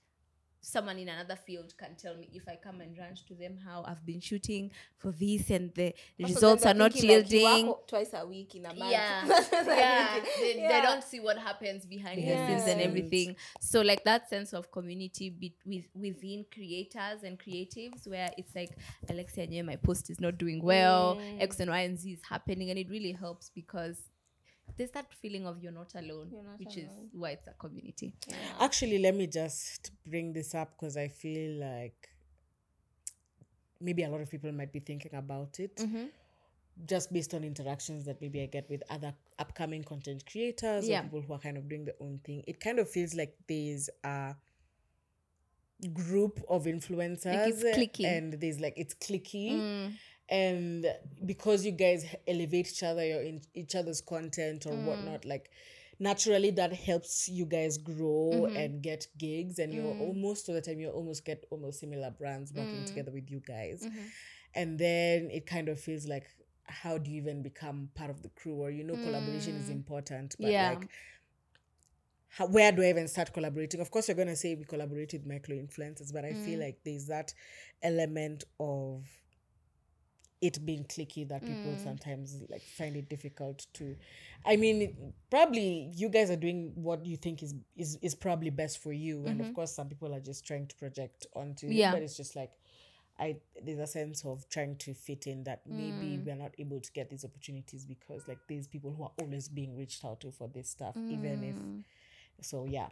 someone in another field can tell me if I come and rant to them how I've been shooting for this and the also results are not yielding. Like you work twice a week in a month. Yeah. yeah. They, yeah. They don't see what happens behind yeah. the scenes and everything. So like that sense of community be- with, within creators and creatives where it's like, Alexia, my post is not doing well. Mm. X and Y and Z is happening. And it really helps because there's that feeling of you're not alone, you're not which alone. Is why it's a community. Yeah. Actually, let me just bring this up because I feel like maybe a lot of people might be thinking about it mm-hmm. just based on interactions that maybe I get with other upcoming content creators yeah. or people who are kind of doing their own thing. It kind of feels like there's a group of influencers like and there's like it's cliquey. Mm. And because you guys elevate each other, you're in each other's content or mm. whatnot, like naturally that helps you guys grow mm-hmm. and get gigs. And mm. you're almost, all the time, you almost get almost similar brands working mm. together with you guys. Mm-hmm. And then it kind of feels like, how do you even become part of the crew? Or, you know, mm. collaboration is important, but yeah. like, how, where do I even start collaborating? Of course, you're going to say we collaborated with micro-influencers, but I mm. feel like there's that element of it being cliquey that people mm. sometimes like find it difficult to. I mean, probably you guys are doing what you think is is, is probably best for you, mm-hmm. and of course some people are just trying to project onto yeah. you, but it's just like I there's a sense of trying to fit in that maybe mm. we're not able to get these opportunities because like there's people who are always being reached out to for this stuff mm. even if so yeah.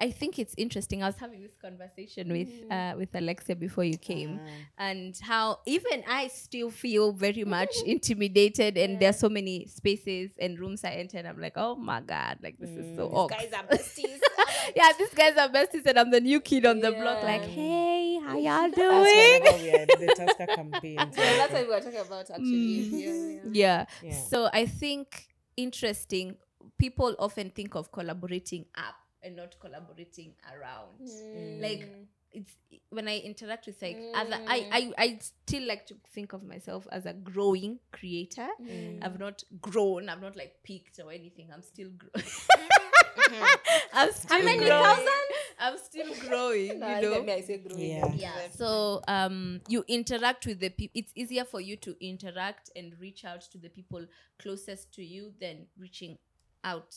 I think it's interesting. I was having this conversation with uh, with Alexia before you came uh-huh. and how even I still feel very much intimidated and yeah. there's so many spaces and rooms I enter and I'm like, oh my God, like this mm. is so awkward. These guys are besties. yeah, these guys are besties and I'm the new kid on the yeah. block like, hey, how y'all doing? That's why the Tusker campaign. Yeah, that's what we were talking about actually. Mm. Yeah, yeah. Yeah. yeah. So I think interesting, people often think of collaborating up and not collaborating around. Mm. Like it's when I interact with like mm. other I, I I still like to think of myself as a growing creator. Mm. I've not grown, I've not like peaked or anything. I'm still growing. mm-hmm. I'm still How many thousand? I'm still growing. No, you know? I say growing. Yeah. yeah. So um you interact with the people. It's easier for you to interact and reach out to the people closest to you than reaching out.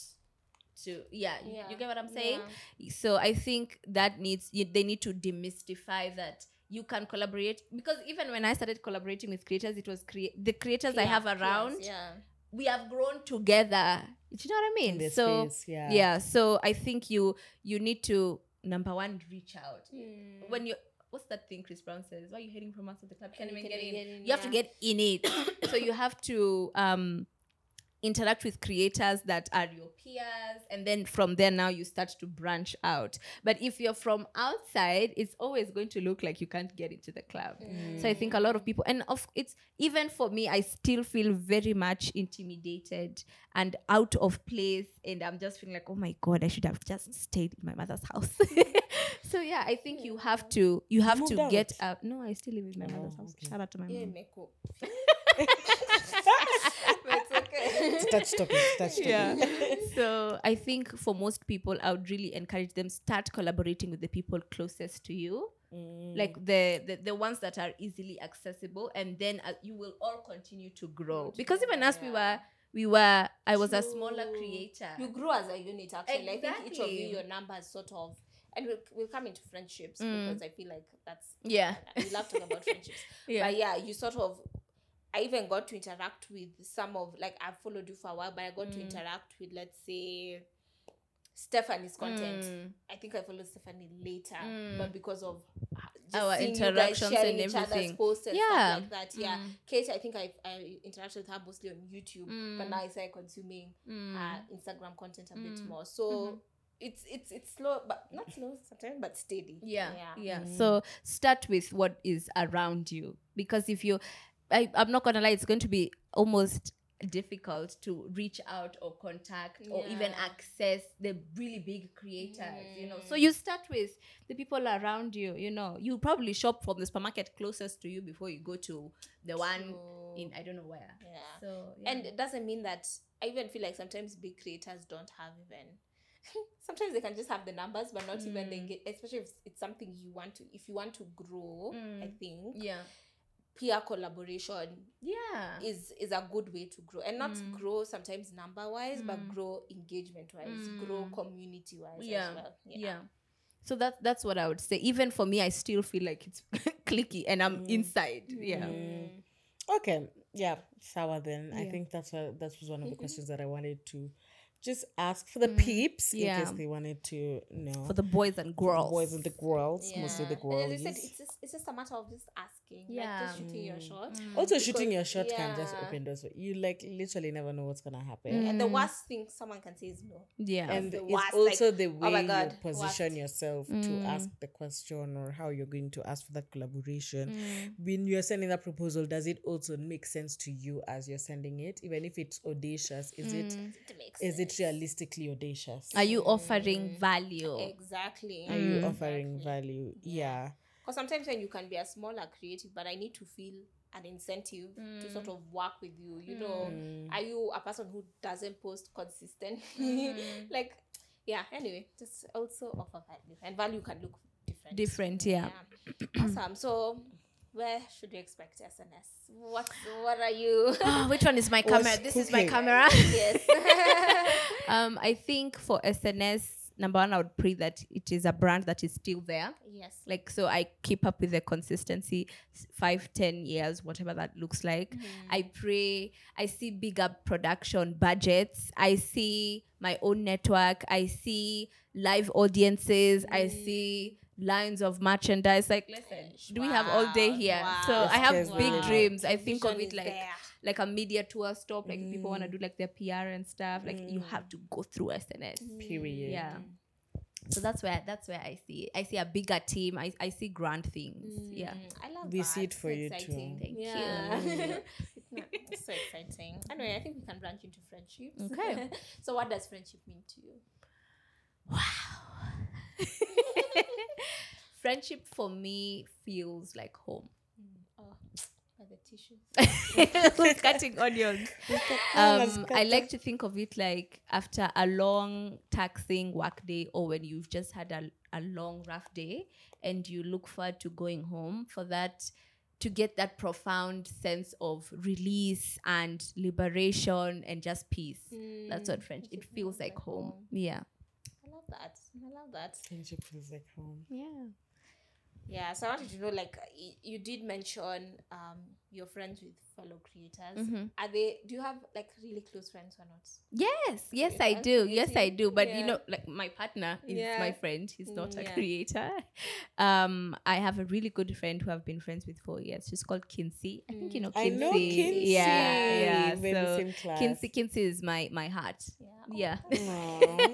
To yeah, yeah, you get what I'm saying? Yeah. So I think that needs, they need to demystify that you can collaborate. Because even when I started collaborating with creators, it was crea- the creators yeah, I have around yes, yeah. we have grown together. Do you know what I mean? In this so space, yeah. yeah, so I think you you need to, number one, reach out. Mm. When you what's that thing Chris Brown says? Why are you heading from us to the club? Can't you even can get, in. get in. You yeah. have to get in it. So you have to um interact with creators that are your peers, and then from there now you start to branch out. But if you're from outside, it's always going to look like you can't get into the club. Mm. So I think a lot of people, and of it's even for me, I still feel very much intimidated and out of place, and I'm just feeling like, oh my God, I should have just stayed in my mother's house. So yeah, I think you have to you have to out. get up. No, I still live in my oh, mother's house. Okay. Shout out to my yeah, mom. Touch topic, touch topic. Yeah. So I think for most people, I would really encourage them, start collaborating with the people closest to you. Mm. Like the, the the ones that are easily accessible, and then uh, you will all continue to grow. Because even yeah. as we were we were I was True. a smaller creator. You grew as a unit actually. Exactly. I think each of you, your numbers sort of, and we'll, we'll come into friendships mm. because I feel like that's yeah. we love talking about friendships. Yeah. But yeah, you sort of I even got to interact with some of, like, I've followed you for a while, but I got mm. to interact with, let's say, Stephanie's content. Mm. I think I followed Stephanie later, mm. but because of just our interactions you guys sharing and each everything. Other's posts and yeah. stuff like that. Yeah. Mm. Kate, I think I, I interacted with her mostly on YouTube, mm. but now I started consuming mm. uh, Instagram content a mm. bit more. So, mm-hmm. It's it's it's slow, but not slow sometimes, but steady. Yeah, yeah. yeah. Mm. So, start with what is around you. Because if you... I, I'm not gonna lie, it's going to be almost difficult to reach out or contact yeah. or even access the really big creators, mm. you know. So you start with the people around you, you know. You probably shop from the supermarket closest to you before you go to the one so, in I don't know where. Yeah. So yeah. And it doesn't mean that I even feel like sometimes big creators don't have even sometimes they can just have the numbers, but not mm. even they get, especially if it's something you want to, if you want to grow, mm. I think. Yeah. Peer collaboration yeah is is a good way to grow, and not mm. grow sometimes number wise mm. but grow engagement wise, mm. grow community wise yeah. as well. Yeah. yeah so that that's what I would say. Even for me, I still feel like it's clicky and I'm mm. inside. yeah mm. Okay, yeah sour then. yeah. I think that's a, that was one of the mm-hmm. questions that I wanted to just ask for the mm. peeps yeah. in case they wanted to know. For the boys and girls. The boys and the girls, yeah. mostly the girls. And as you said, it's just, it's just a matter of just asking. Yeah. Like just shooting mm. your shot. Mm. Also, because shooting your shot yeah. can just open doors. You like literally never know what's going to happen. Mm. And the worst thing someone can say is no. Yeah. And the it's worst, also like, the way oh my God, you position worst. yourself mm. to ask the question or how you're going to ask for that collaboration. Mm. When you're sending that proposal, does it also make sense to you as you're sending it? Even if it's audacious, is mm. it, it makes is sense. it realistically audacious? Are you offering mm. value? Exactly. Are you offering exactly. value? Yeah. Because sometimes when you can be a smaller creative, but I need to feel an incentive mm. to sort of work with you. You mm. know, are you a person who doesn't post consistently? Mm. like, yeah. Anyway, just also offer value, and value can look different. Different, yeah. yeah. Awesome. So, where should we expect S N S? What What are you? Oh, which one is my camera? What's this cooking? Is my camera. Yes. um, I think for S N S, number one, I would pray that it is a brand that is still there. Yes. Like, so I keep up with the consistency, five, ten years, whatever that looks like. Mm. I pray, I see bigger production budgets. I see my own network. I see live audiences. Mm. I see... lines of merchandise. Like, listen, do wow. we have all day here? Wow. So yes, I have yes, big wow. dreams. I think of it like there. like a media tour stop. Like mm. people want to do like their P R and stuff. Like mm. you have to go through S N S. Mm. Period. Yeah. So that's where that's where I see it. I see a bigger team. I, I see grand things. Mm. Yeah. I love we that. We see it for it's you exciting. too. Thank yeah. you. It's so exciting. Anyway, I think we can branch into friendships. Okay. So what does friendship mean to you? Wow. Friendship for me feels like home. Mm. Oh, by the tissues. Who's cutting onions? um, I like to think of it like after a long taxing work day, or when you've just had a, a long rough day and you look forward to going home for that, to get that profound sense of release and liberation and just peace. Mm. That's what friendship, it feels like home. home. Yeah. I love that. I love that. Friendship feels like home. Yeah. Yeah, so I wanted to know, like, y- you did mention um your friends with fellow creators. Mm-hmm. Are they? Do you have like really close friends or not? Yes, yes, yeah, I do. Yes, I do. But yeah. you know, like my partner is yeah. my friend. He's not yeah. a creator. Um, I have a really good friend who I've been friends with for years. She's called Kinsey. I mm. think you know Kinsey. I know Kinsey. Yeah, yeah. We're so in the same class. Kinsey, Kinsey is my my heart. Yeah. Yeah.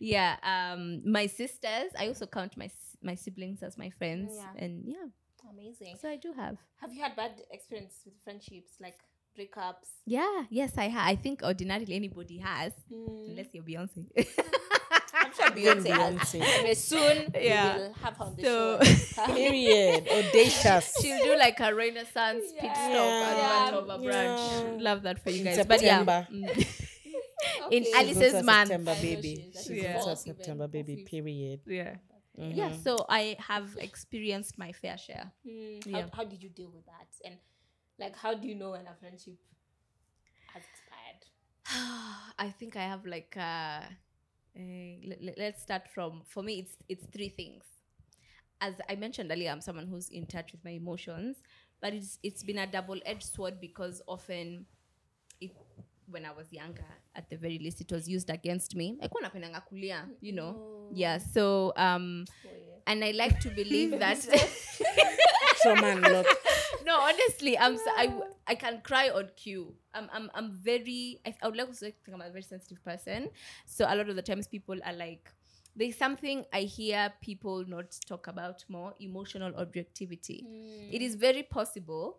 yeah. Um, my sisters. I also count my my siblings as my friends. Yeah. And yeah. Amazing. So I do have. Have you had bad experience with friendships, like breakups? Yeah. Yes, I ha- I think ordinarily anybody has, mm. unless you're Beyonce. I'm sure Beyonce, Beyonce. has. Soon yeah. we will have her on the so show. Period. Audacious. She'll do like a renaissance yeah. pit stop yeah. and Banter Over Brunch. Yeah. Love that for you guys. September. But yeah. Mm. Okay. In Alice's month. September baby. She's yeah. a September baby. Period. Yeah. Mm-hmm. Yeah, so I have experienced my fair share. Mm. How, yeah. how did you deal with that? And like, how do you know when a friendship has expired? I think I have like, uh, a, let, let's start from, for me, it's it's three things. As I mentioned earlier, I'm someone who's in touch with my emotions, but it's it's been a double-edged sword because often it, when I was younger, at the very least, it was used against me. You know, oh. yeah. So, um, oh, yeah. and I like to believe that. No, honestly, I'm. So, I I can cry on cue. I'm. I'm. I'm very. I, I would like to say I'm a very sensitive person. So a lot of the times, people are like, there's something I hear people not talk about more: emotional objectivity. Mm. It is very possible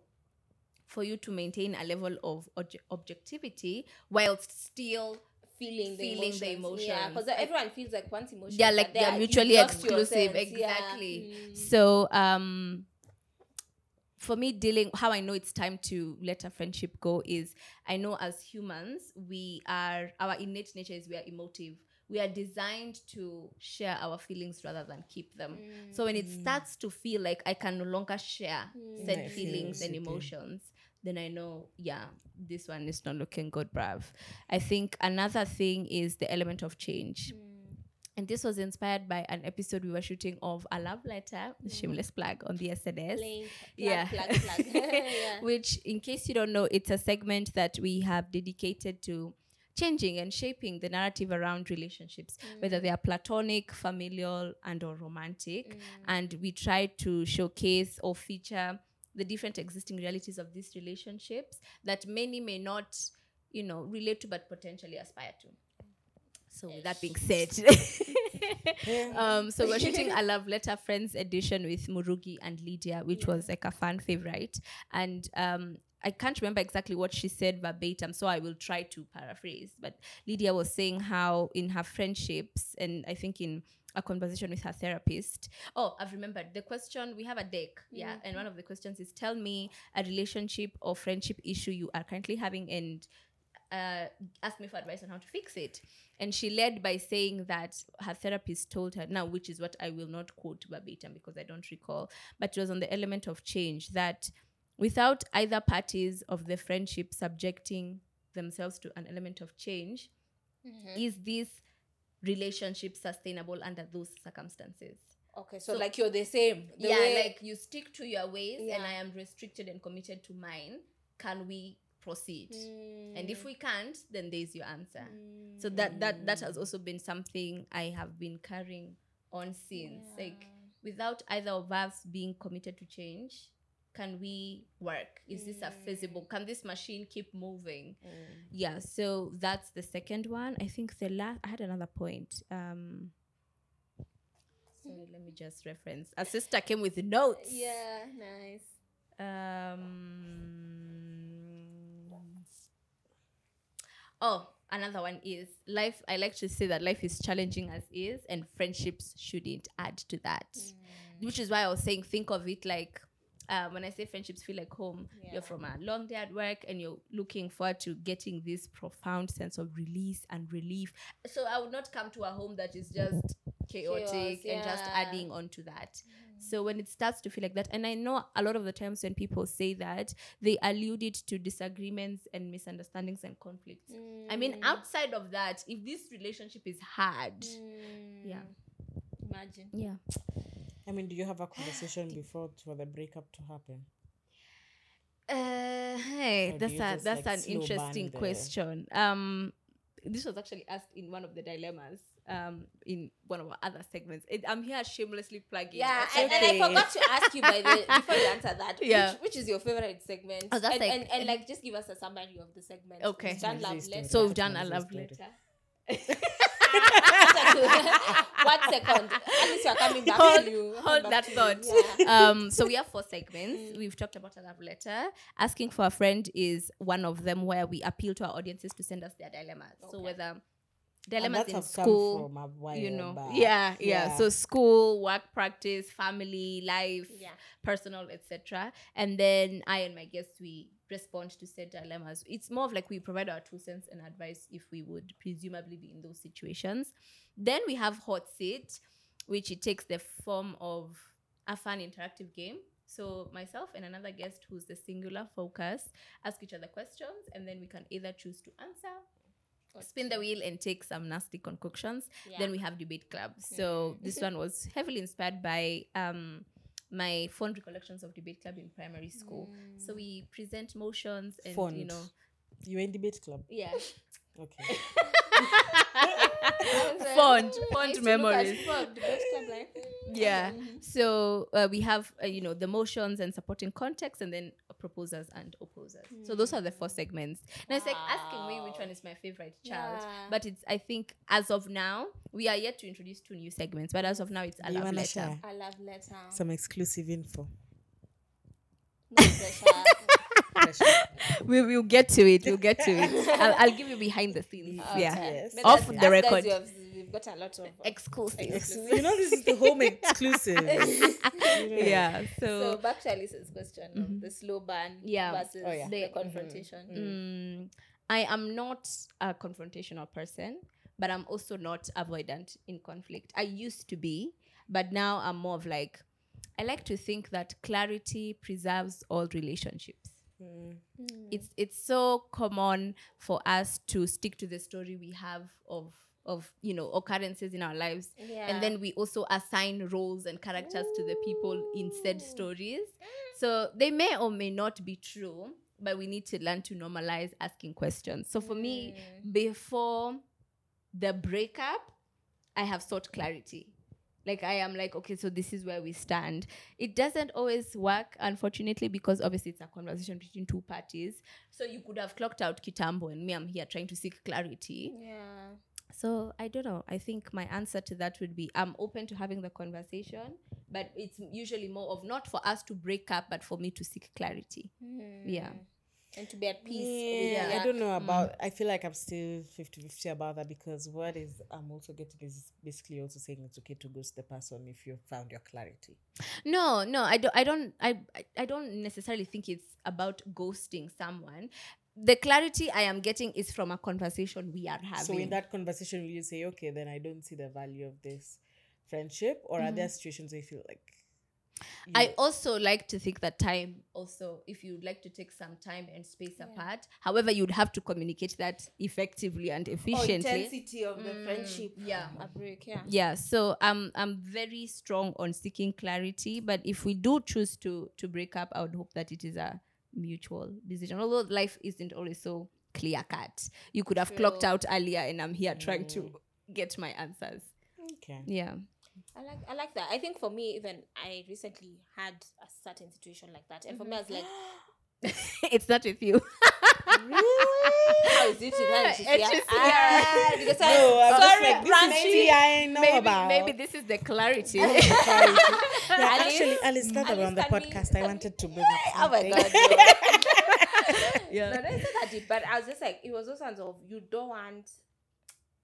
for you to maintain a level of obje- objectivity whilst still feeling, feeling the, the emotion. Yeah, because everyone feels like once emotion. Yeah, like they're mutually exclusive. Exactly. Yeah. Mm. So um, for me, dealing, how I know it's time to let a friendship go is I know as humans, we are, our innate nature is we are emotive. We are designed to share our feelings rather than keep them. Mm. So when it mm. starts to feel like I can no longer share mm. said My feelings and emotions, then I know, yeah, this one is not looking good, bruv. I think another thing is the element of change. Mm. And this was inspired by an episode we were shooting of A Love Letter, mm. shameless plug, on the S N S. Play, yeah. Plug, plug, plug. yeah. Which, in case you don't know, it's a segment that we have dedicated to changing and shaping the narrative around relationships, mm. whether they are platonic, familial, and or romantic. Mm. And we try to showcase or feature the different existing realities of these relationships that many may not, you know, relate to, but potentially aspire to. So with that being said, um, so we're shooting A Love Letter Friends edition with Murugi and Lydia, which yeah. was like a fan favorite. And um, I can't remember exactly what she said verbatim, so I will try to paraphrase. But Lydia was saying how in her friendships, and I think in a conversation with her therapist. Oh, I've remembered the question. We have a deck, yeah. Mm-hmm. And one of the questions is, tell me a relationship or friendship issue you are currently having and uh, ask me for advice on how to fix it. And she led by saying that her therapist told her, now, which is what I will not quote verbatim because I don't recall, but it was on the element of change, that without either parties of the friendship subjecting themselves to an element of change, mm-hmm. is this relationship sustainable under those circumstances? Okay, so, so like you're the same. The yeah, way, like you stick to your ways yeah. and I am restricted and committed to mine. Can we proceed? Mm. And if we can't, then there's your answer. Mm. So that, that, that has also been something I have been carrying on since. Yeah. Like without either of us being committed to change, can we work? Is mm. this a feasible? Can this machine keep moving? Mm. Yeah, so that's the second one. I think the last, I had another point. Um, sorry, let me just reference. A sister came with notes. Yeah, nice. Um, oh, another one is life. I like to say that life is challenging as is, and friendships shouldn't add to that. Mm. Which is why I was saying, think of it like, Uh, when I say friendships feel like home, yeah. you're from a long day at work and you're looking forward to getting this profound sense of release and relief. So I would not come to a home that is just chaotic Chaos, yeah. and just adding on to that. Mm. So when it starts to feel like that, and I know a lot of the times when people say that, they allude it to disagreements and misunderstandings and conflicts. Mm. I mean, outside of that, if this relationship is hard, mm. yeah. Imagine. Yeah. I mean, do you have a conversation before for the breakup to happen? Uh, hey, or that's a, that's like an interesting question. Um, this was actually asked in one of the dilemmas. Um, in one of our other segments, it, I'm here shamelessly plugging. Yeah, and, okay. and I forgot to ask you by the before you answer that. Yeah. Which, which is your favorite segment? Oh, that's and, like, and, and, and like just give us a summary of the segment. Okay, we've done love letter. So we've done a love letter. One second, at least we're coming back hold, to you. Hold that thought. Yeah. Um, so we have four segments. We've talked about a love letter. Asking for a friend is one of them, where we appeal to our audiences to send us their dilemmas. Okay. So whether dilemmas in school, you know, yeah, yeah, yeah. So school, work, practice, family, life, yeah. personal, et cetera. And then I and my guests, we respond to said dilemmas. It's more of like we provide our two cents and advice if we would presumably be in those situations. Then we have Hot Seat, which it takes the form of a fun interactive game. So myself and another guest who's the singular focus ask each other questions, and then we can either choose to answer, spin the wheel, and take some nasty concoctions. Yeah. Then we have debate club. So this one was heavily inspired by um my fond recollections of debate club in primary school. Mm. So we present motions and fond. You know, you were in debate club. Yeah. Okay. fond, fond memories. Fond, debate club, like. Yeah. Mm-hmm. So uh, we have uh, you know, the motions and supporting context, and then proposers and opposers. Mm. So those are the four segments. Now, wow. It's like asking me which one is my favorite child. Yeah. But it's, I think, as of now, we are yet to introduce two new segments. But as of now, it's a love letter. Share? A love letter. Some exclusive info. No pressure. we will get to it. We'll get to it. I'll, I'll give you behind the scenes. Okay. Yeah, yes. Off the record. You have, we've got a lot of exclusive. exclusive. You know, this is the home exclusive. You know. Yeah. So, so back to Alice's question: mm-hmm. of the slow burn yeah. versus oh, yeah. the mm-hmm. confrontation. Mm-hmm. Mm, I am not a confrontational person, but I'm also not avoidant in conflict. I used to be, but now I'm more of like, I like to think that clarity preserves all relationships. Mm. It's it's so common for us to stick to the story we have of of you know, occurrences in our lives, yeah. and then we also assign roles and characters Ooh. To the people in said stories. So they may or may not be true, but we need to learn to normalize asking questions. So for mm. me, before the breakup, I have sought clarity. Like, I am like, okay, so this is where we stand. It doesn't always work, unfortunately, because obviously it's a conversation between two parties. So you could have clocked out kitambo, and me, I'm here trying to seek clarity. Yeah. So I don't know. I think my answer to that would be, I'm open to having the conversation, but it's usually more of not for us to break up, but for me to seek clarity. Mm. Yeah. And to be at peace. Yeah, yeah. I don't know about, mm. I feel like I'm still fifty-fifty about that, because what is, I'm also getting is basically also saying it's okay to ghost the person if you found your clarity. No, no, I don't, I don't, I, I don't necessarily think it's about ghosting someone. The clarity I am getting is from a conversation we are having. So in that conversation, will you say, okay, then I don't see the value of this friendship, or mm-hmm. are there situations where you feel like, you I know. Also like to think that time also, if you'd like to take some time and space yeah. apart, however, you'd have to communicate that effectively and efficiently. Oh, intensity of mm, the friendship. Yeah. A break, yeah. Yeah. So um, I'm very strong on seeking clarity, but if we do choose to, to break up, I would hope that it is a mutual decision. Although life isn't always so clear cut. You could have True. Clocked out earlier, and I'm here mm. trying to get my answers. Okay. Yeah. I like I like that. I think for me, even I recently had a certain situation like that. And mm-hmm. for me, I was like... it's not with you. Really? How is it with her? She's here. Just, ah, yeah. because no, I, sorry, like, this maybe I know maybe, about. Maybe this is the clarity. Oh, the clarity. Yeah, Alice, actually, Alice, that Alice on the podcast, I wanted to bring up something. Oh my God. Yeah. No, that's not that deep. But I was just like, it was those kinds of, you don't want...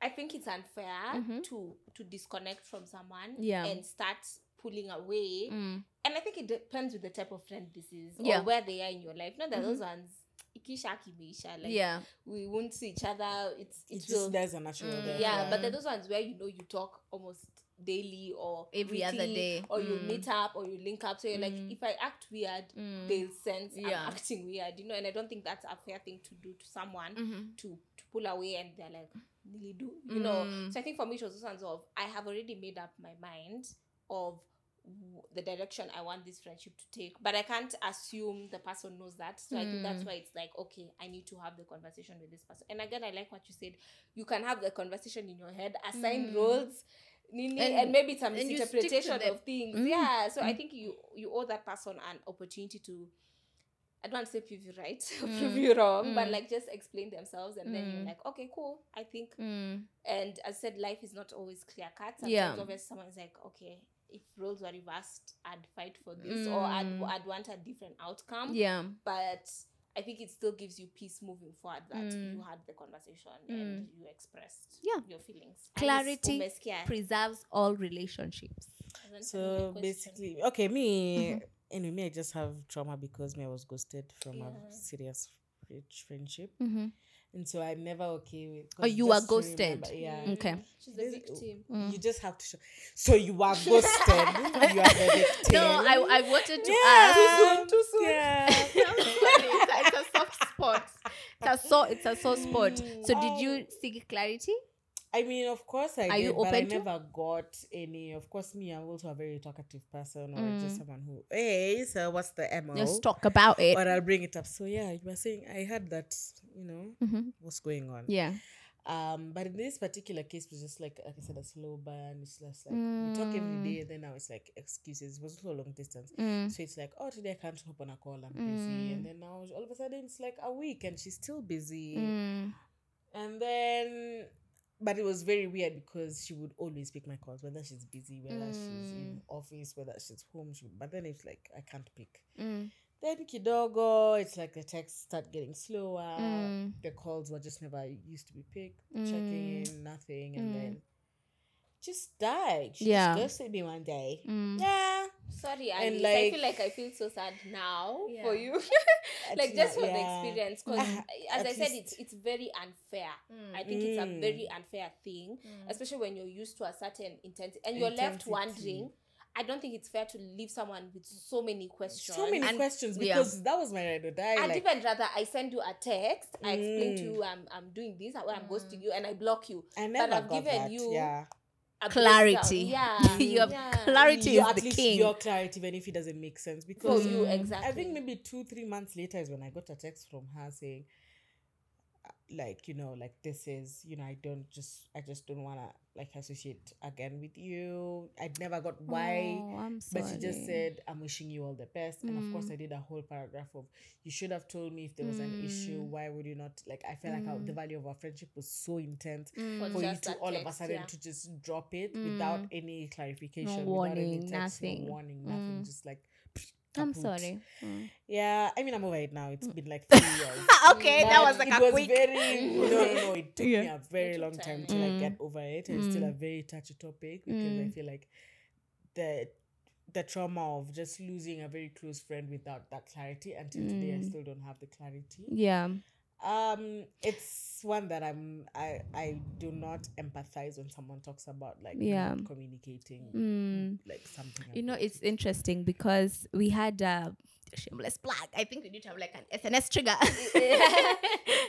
I think it's unfair mm-hmm. to to disconnect from someone yeah. and start pulling away. Mm. And I think it depends with the type of friend this is yeah. or where they are in your life. Not that mm-hmm. those ones, ikisha kimeisha, like yeah. we won't see each other. It's it's it just there's a natural mm, there. Yeah, yeah, but there are those ones where you know you talk almost daily or every weekly, other day, or mm. you meet up or you link up. So you're mm. like, if I act weird, mm. they'll sense yeah. I'm acting weird, you know. And I don't think that's a fair thing to do to someone mm-hmm. to to pull away and they're like. Really do you mm. know? So I think for me it was those ones of I have already made up my mind of w- the direction I want this friendship to take. But I can't assume the person knows that. So mm. I think that's why it's like, okay, I need to have the conversation with this person. And again, I like what you said. You can have the conversation in your head, assign mm. roles, and, and maybe some misinterpretation of things. Mm. Yeah. So mm. I think you, you owe that person an opportunity to, I don't want to say prove you right, mm. prove you wrong, mm. but like just explain themselves, and mm. then you're like, okay, cool, I think. Mm. And as I said, life is not always clear cut. Sometimes yeah. obviously someone's like, okay, if roles were reversed, I'd fight for this, mm. or I'd, I'd want a different outcome. Yeah. But I think it still gives you peace moving forward that mm. you had the conversation mm. and you expressed yeah. your feelings. Clarity preserves all relationships. So basically, okay, me... Mm-hmm. Anyway, me, I just have trauma because me, I was ghosted from yeah. a serious rich friendship. Mm-hmm. And so I'm never okay with... Oh, you were ghosted? Remember, yeah. Okay. She's the victim. Mm. You just have to... Show. So you were ghosted. You are the victim. No, I I wanted to yeah. ask... Too soon, too soon. Yeah. It's a soft spot. It's a, so, it's a soft spot. So did you seek clarity? I mean, of course I Are did, you but I never to? got any. Of course, me, I'm also a very talkative person, or mm. just someone who, hey, so what's the M O? Just talk about it. Or I'll bring it up. So yeah, you were saying, I had that, you know, mm-hmm. what's going on. Yeah. Um, but in this particular case, it was just like, like I said, a slow burn. It's just like, mm. we talk every day, then now it's like excuses. It was also long distance. Mm. So it's like, oh, today I can't hop on a call, I'm mm. busy. And then now all of a sudden it's like a week and she's still busy. Mm. And then... But it was very weird because she would always pick my calls, whether she's busy, whether mm. she's in office, whether she's home. She, but then it's like, I can't pick. Mm. Then kidogo, it's like the texts start getting slower. Mm. The calls were just never used to be picked. Mm. Checking in, nothing. And mm. then just died. She yeah. just ghosted me one day. Mm. Yeah. Sorry, Alice. Like, I feel like I feel so sad now yeah. for you. Like, just for yeah. the experience. Because, as I said, it's it's very unfair. Mm. I think mm. it's a very unfair thing, mm. especially when you're used to a certain intensity. And you're intensity. left wondering. I don't think it's fair to leave someone with so many questions. So many and questions, because yeah. that was my ride or die. I'd like, even rather I send you a text, mm. I explain to you I'm, I'm doing this, well, I'm mm. ghosting you, and I block you. I never but I've got given that. you... Yeah. Clarity, yeah. you have yeah. clarity you, is at the least king. Your clarity, even if it doesn't make sense, because for you, exactly. I think maybe two, three months later is when I got a text from her saying, like, you know, like this is, you know, I don't just, I just don't wanna like associate again with you. I never got why, oh, I'm sorry. But she just said, I'm wishing you all the best. Mm. And of course, I did a whole paragraph of, you should have told me if there was mm. an issue. Why would you not? Like, I felt mm. like our, the value of our friendship was so intense mm. for, for you to all text, of a sudden yeah. to just drop it mm. without any clarification, no warning, without any text, nothing, no warning, nothing, mm. just like. I'm put. sorry. Mm. Yeah, I mean, I'm over it now. It's been like three years. Okay, but that was like it a was quick... Very, no, no, it took yeah. me a very long time to mm. like get over it. It's mm. still a very touchy topic because mm. I feel like the the trauma of just losing a very close friend without that clarity until mm. today, I still don't have the clarity. Yeah. Um, it's one that I'm I I do not empathize when someone talks about like yeah. communicating mm. like something. You know, it's interesting because we had a shameless plug. I think we need to have like an S N S trigger.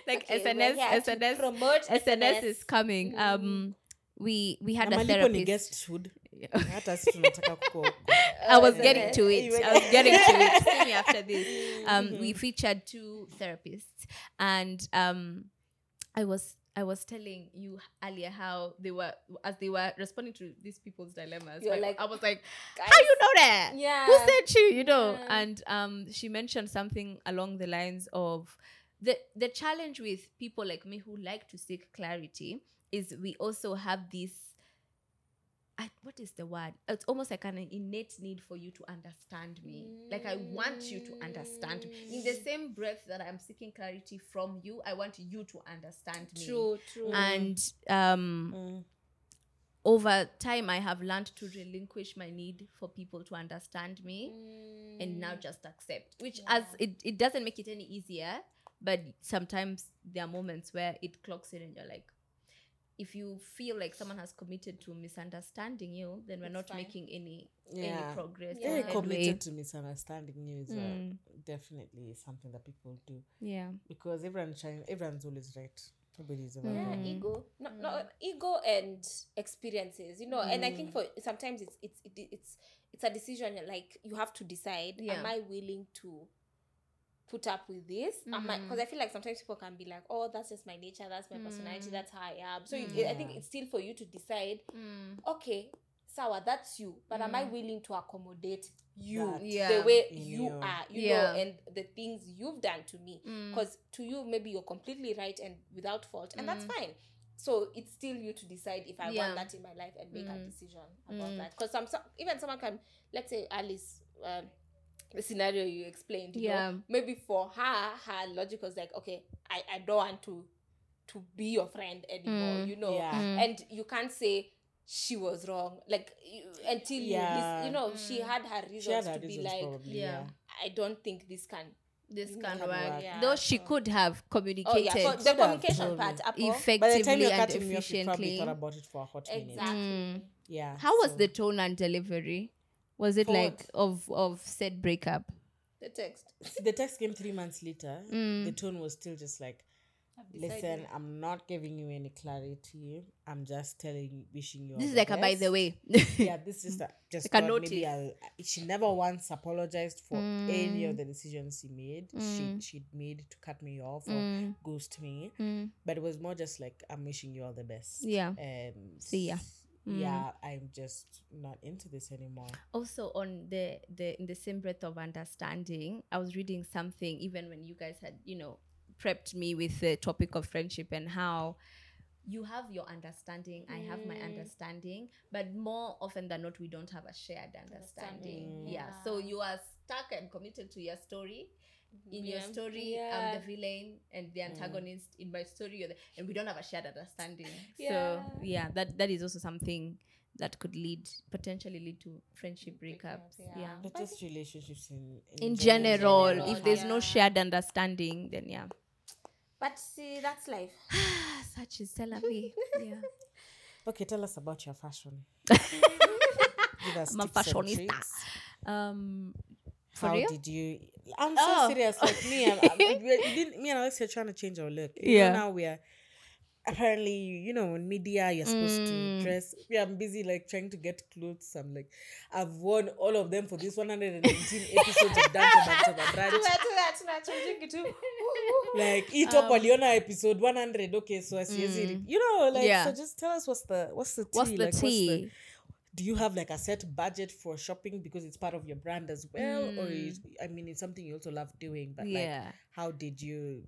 Like okay, S N S, well, yeah, S N S, promote S N S, S N S is coming. Mm. Um, we we had a therapist. I was getting to it. I was getting to it. See me after this. Um, mm-hmm. We featured two therapists, and um, I was I was telling you earlier how they were as they were responding to these people's dilemmas. Like, like, I was like, guys, how you know that? Yeah. Who sent you? You know. Yeah. And um, she mentioned something along the lines of the the challenge with people like me who like to seek clarity is we also have this. I, what is the word? It's almost like an innate need for you to understand me. Like, I want you to understand me. In the same breath that I'm seeking clarity from you, I want you to understand me. True, true. And um, mm. over time, I have learned to relinquish my need for people to understand me mm. and now just accept. Which, yeah. as it, it doesn't make it any easier, but sometimes there are moments where it clocks in and you're like, if you feel like someone has committed to misunderstanding you, then we're it's not fine. making any yeah. any progress. Yeah, yeah. Committed to misunderstanding you is mm. definitely something that people do. Yeah, because everyone trying, everyone's always right. Nobody's around. Yeah, mm. ego. No, mm. no, ego and experiences, you know. Mm. And I think for sometimes it's it's it, it's it's a decision. Like you have to decide: yeah. am I willing to put up with this? Mm. Am I? Because I feel like sometimes people can be like, "Oh, that's just my nature. That's my mm. personality. That's how I am." So mm. it, I think it's still for you to decide. Mm. Okay, Sawa, that's you. But mm. am I willing to accommodate you yeah. the way you, you are, you yeah. know, and the things you've done to me? Because mm. to you, maybe you're completely right and without fault, and mm. that's fine. So it's still you to decide if I yeah. want that in my life and make mm. a decision about mm. that. Because some, some, even someone can, let's say Alice, um, the scenario you explained, you yeah. know, maybe for her, her logic was like, okay, I, I don't want to, to be your friend anymore, mm. you know, yeah. mm. and you can't say, she was wrong, like until yeah. you, you know mm. she had her reasons had her to reasons be like probably, yeah. yeah I don't think this can this can work, work. Yeah. Though she oh. could have communicated oh, yeah. the communication part effectively by the time you and efficiently you probably thought about it for a hot minute. Exactly. Mm. Yeah, how so. Was the tone and delivery was it for like what? of of said breakup? The text the text came three months later. Mm. The tone was still just like, listen, I'm not giving you any clarity. I'm just telling you, wishing you. This is like a by the way. Yeah, this is a, just like a notice. Maybe I'll, she never once apologized for mm. any of the decisions she made. Mm. She she made to cut me off or mm. ghost me, mm. but it was more just like, I'm wishing you all the best. Yeah. And see ya. Mm. Yeah, I'm just not into this anymore. Also, on the the in the same breath of understanding, I was reading something even when you guys had, you know, prepped me with the topic of friendship and how you have your understanding, mm. I have my understanding, but more often than not, we don't have a shared understanding. understanding. Yeah. yeah. So you are stuck and committed to your story. In yeah. your story, yeah. I'm the villain and the antagonist. Mm. In my story, you're the, and we don't have a shared understanding. yeah. So yeah, that that is also something that could lead, potentially lead to friendship breakups. Yeah. yeah. But just relationships in, in, in general, general. If there's yeah. no shared understanding, then yeah. But see, that's life. Such is celebrity. Yeah. Okay, tell us about your fashion. Give us I'm a fashionista. Um, for How real? did you... I'm so oh. serious. Like me, I'm, I'm, me and Alexia are trying to change our look. Yeah. Even now we are... Apparently, you know, in media, you're supposed mm. to dress. Yeah, I'm busy, like, trying to get clothes. I'm like, I've worn all of them for this one hundred nineteen episodes of Banter Over Brunch. Like, eat up Aliona episode one hundred. Okay, so I see, mm. you know, like, yeah. so just tell us what's the, what's the tea? What's the like, tea? What's the, do you have, like, a set budget for shopping because it's part of your brand as well? Mm. Or, is, I mean, it's something you also love doing, but, yeah. like, how did you...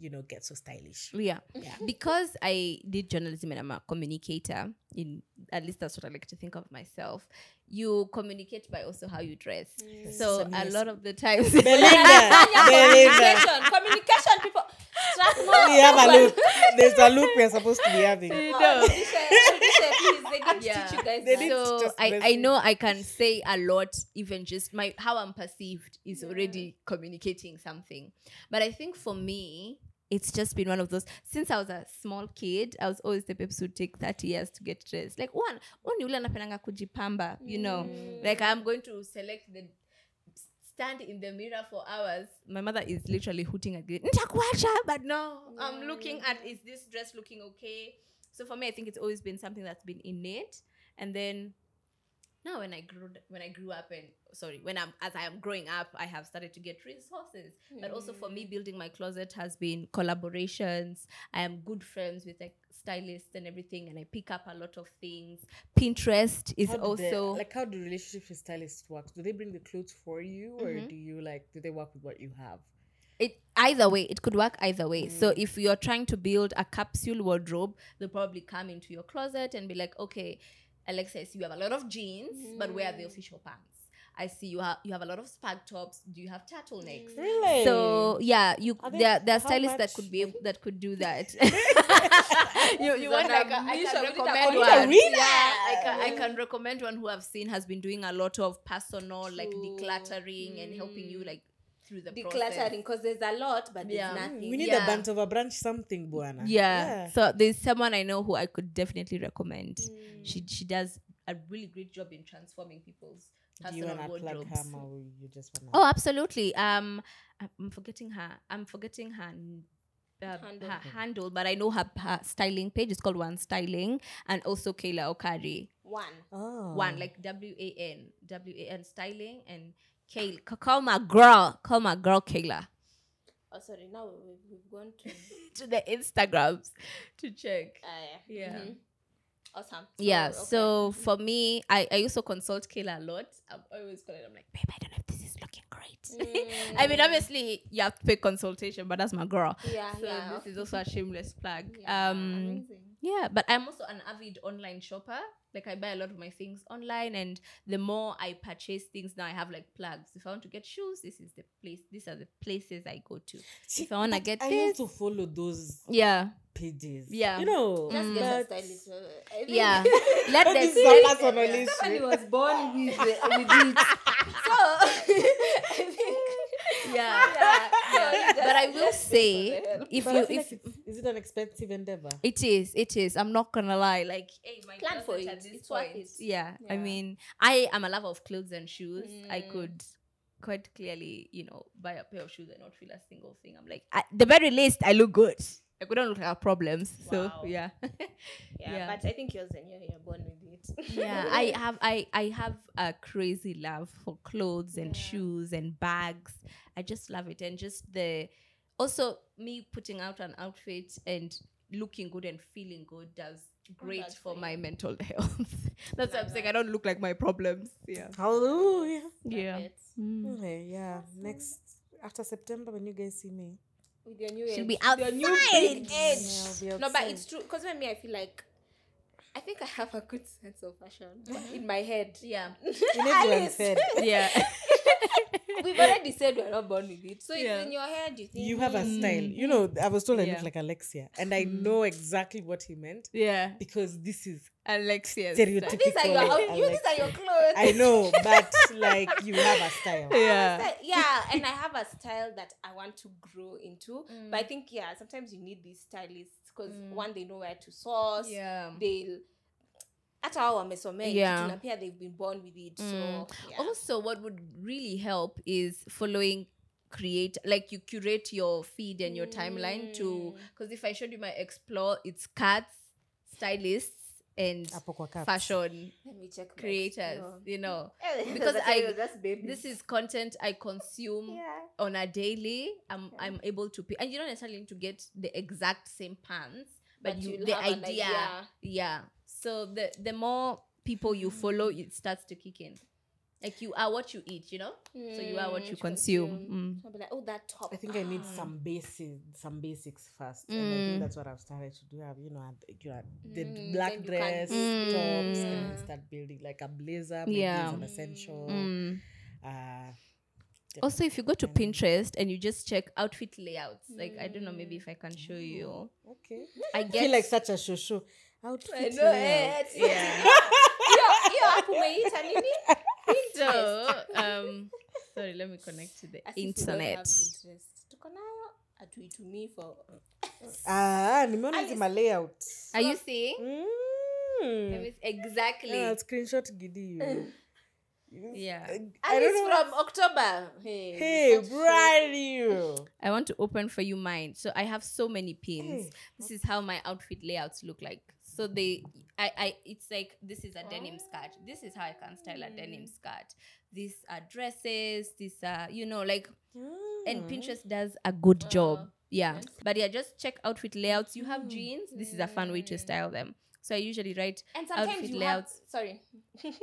you know, get so stylish. Yeah. yeah. Because I did journalism and I'm a communicator, in at least that's what I like to think of myself. You communicate by also how you dress. Mm. So a lot of the times Belinda, communication, communication people. Trust more. We have a look. There's a look we're supposed to be having. You know. Yeah. So I, I know I can say a lot, even just my how I'm perceived is yeah. already communicating something. But I think for me, it's just been one of those. Since I was a small kid, I was always the peps who take thirty years to get dressed. Like one, one yule anapendanga kujipamba, you know. Mm. Like I'm going to select the stand in the mirror for hours. My mother is literally hooting at me, but no, mm. I'm looking at is this dress looking okay? So for me, I think it's always been something that's been innate. And then now when I grew when I grew up and sorry, when I'm as I am growing up, I have started to get resources. Mm. But also for me, building my closet has been collaborations. I am good friends with like stylists and everything, and I pick up a lot of things. Pinterest is how also they, like how do relationships with stylists work? Do they bring the clothes for you or mm-hmm. do you like do they work with what you have? It either way, it could work either way. Mm. So if you're trying to build a capsule wardrobe, they'll probably come into your closet and be like, okay, Alexia, I see you have a lot of jeans, mm. but where are the official pants? I see you have you have a lot of spag tops. Do you have turtlenecks? Really? So yeah, you are there. There are stylists much? that could be able, that could do that. you you so want like a, I can recommend one. Yeah, I can I can recommend one who I've seen has been doing a lot of personal True. like decluttering mm. and helping you like through the decluttering because there's a lot, but yeah. there's nothing. We need yeah. a Banter Over Brunch something, Buana. Yeah. yeah. So there's someone I know who I could definitely recommend. Mm. She she does a really great job in transforming people's. Do you want to plug her or you just want to... Oh, absolutely. Um, I'm forgetting her. I'm forgetting her uh, handle. her handle, but I know her, her styling page is called WAN Styling, and also Kayla Okari. WAN. Oh. WAN, like W A N. W A N Styling, and Kayla. Call my girl. Call my girl, Kayla. Oh, sorry. Now we've, we've gone to... to the Instagrams to check. Uh, yeah. Yeah. Mm-hmm. Awesome. Yeah. Oh, okay. So for me, I, I also consult Kayla a lot. I'm always calling. I'm like, babe, I don't know if this is looking great. Mm. I mean, obviously, you have to pay consultation, but that's my girl. Yeah. So yeah. This is also a shameless plug. Yeah, um, amazing. Yeah, but I'm also an avid online shopper. Like, I buy a lot of my things online, and the more I purchase things now, I have like plugs. If I want to get shoes, this is the place. These are the places I go to. See, if I want to get, I this, I also follow those. Yeah. Pages. Yeah. You know. Just get a stylist. Yeah. Let the stylist on my list. Stephanie was born with, with it. So I think. Yeah. Yeah. Yeah. But I will say, if but you, if like is it an expensive endeavor? It is. It is. I'm not gonna lie. Like, hey, my plan for it. At this it's point. It. Yeah. Yeah. I mean, I am a lover of clothes and shoes. Mm. I could quite clearly, you know, buy a pair of shoes and not feel a single thing. I'm like, at the very least, I look good. Like, we don't look at our problems. Wow. So yeah. Yeah. Yeah, but I think yours and you're, you're born with it. Yeah, I have I, I have a crazy love for clothes and yeah. shoes and bags. I just love it. And just the also me putting out an outfit and looking good and feeling good does great oh, for great. my mental health. That's what I'm saying. I don't look like my problems. Yeah. Hallelujah. Yeah. Yeah. Mm. Okay, yeah. Next after September, when you guys see me. With your new She'll age. be outside. New big age. Yeah, be no, but it's true. Because when me, I feel like I think I have a good sense of fashion mm-hmm. in my head. Yeah. In everyone's head. Yeah. We've already said we're not born with it. So yeah. it's in your head, you think. You have a style. You know, I was told yeah. I look like Alexia. And I know exactly what he meant. Yeah. Because this is Alexia's stereotypical. These are your, Alexia. You, these are your clothes. I know, but like, you have a style. Yeah. A style. Yeah. And I have a style that I want to grow into. Mm. But I think, yeah, sometimes you need these stylists because mm. one, they know where to source. Yeah. They'll. At our mesomate, yeah. they've been born with it. Mm. So yeah. Also, what would really help is following, create, like you curate your feed and your mm. timeline to, because if I showed you my explore, it's cats, stylists, and cats. fashion Let me check creators. Oh. You know, because I this is content I consume yeah. on a daily. I'm yeah. I'm able to pick, and you don't necessarily need to get the exact same pants, but, but you the idea, idea, yeah. So the, the more people you follow, it starts to kick in. Like, you are what you eat, you know? Mm, so you are what you consume. consume. Mm. I'll be like, oh, that top. I think ah. I need some basic, some basics first. Mm. And I think that's what I've started to do. I have, you know, you have the mm, black dress, can... tops, yeah. and then start building like a blazer, maybe yeah. an essential. Mm. Uh, also, if you go to Pinterest and you just check outfit layouts, mm. like, I don't know, maybe if I can show you. Okay. I, get... I feel like such a shosho. Outfit no, layout. It's, yeah. You're so, um, sorry, let me connect to the As internet. To me for ah, I'm my layout. Are you seeing? Mm. Exactly. Yeah, I'll screenshot Giddy you. Yeah. And it's from October. Hey, hey brand new. I want to open for you mine. So I have so many pins. Hey. This is how my outfit layouts look like. So they, I, I, it's like, this is a oh. denim skirt. This is how I can style a mm. denim skirt. These are dresses. These are, you know, like, mm. and Pinterest does a good oh. job. Yeah. Yes. But yeah, just check outfit layouts. You have mm. jeans. This is a fun way to style them. So I usually write and sometimes outfit you layouts. Have, sorry.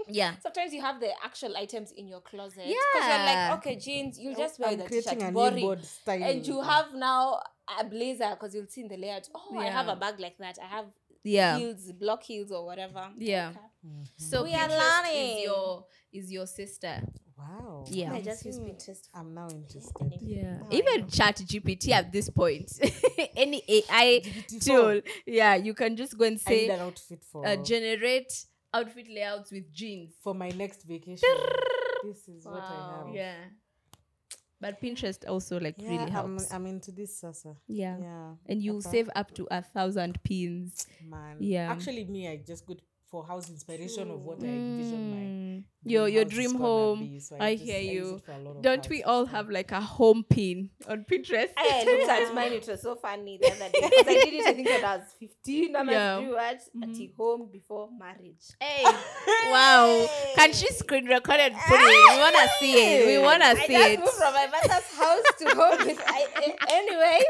Yeah. Sometimes you have the actual items in your closet. Yeah. Because you're like, okay, jeans, you'll just wear I'm the t-shirt. A boring. And you have now a blazer because you'll see in the layout, oh, yeah. I have a bag like that. I have yeah. heels, block heels or whatever. Yeah. Okay. Mm-hmm. So we Pinterest are learning. Is your, is your sister. Wow. Yeah. I just use Pinterest. I'm now interested. Yeah. Oh, even Chat G P T at this point. Any A I tool. Yeah, you can just go and say I need an outfit for uh, generate outfit layouts with jeans. For my next vacation. This is wow. what I have. Yeah. But Pinterest also like yeah, really helps. I'm, I'm into this Sasa. Yeah. Yeah. And you okay. save up to a thousand pins. Man. Yeah. Actually me, I just go to for house inspiration True. Of what mm. I envision my your your dream home. Be, so I, I hear you. Don't we all have like a home pin on Pinterest? I looked at mine. It was so funny the other day. I did it. I think when I was fifteen. I must do it at home before marriage. Hey, wow! Hey. Can she screen record and put it? We wanna see it. We wanna see I it. I moved from my mother's house to home. With, I, anyway,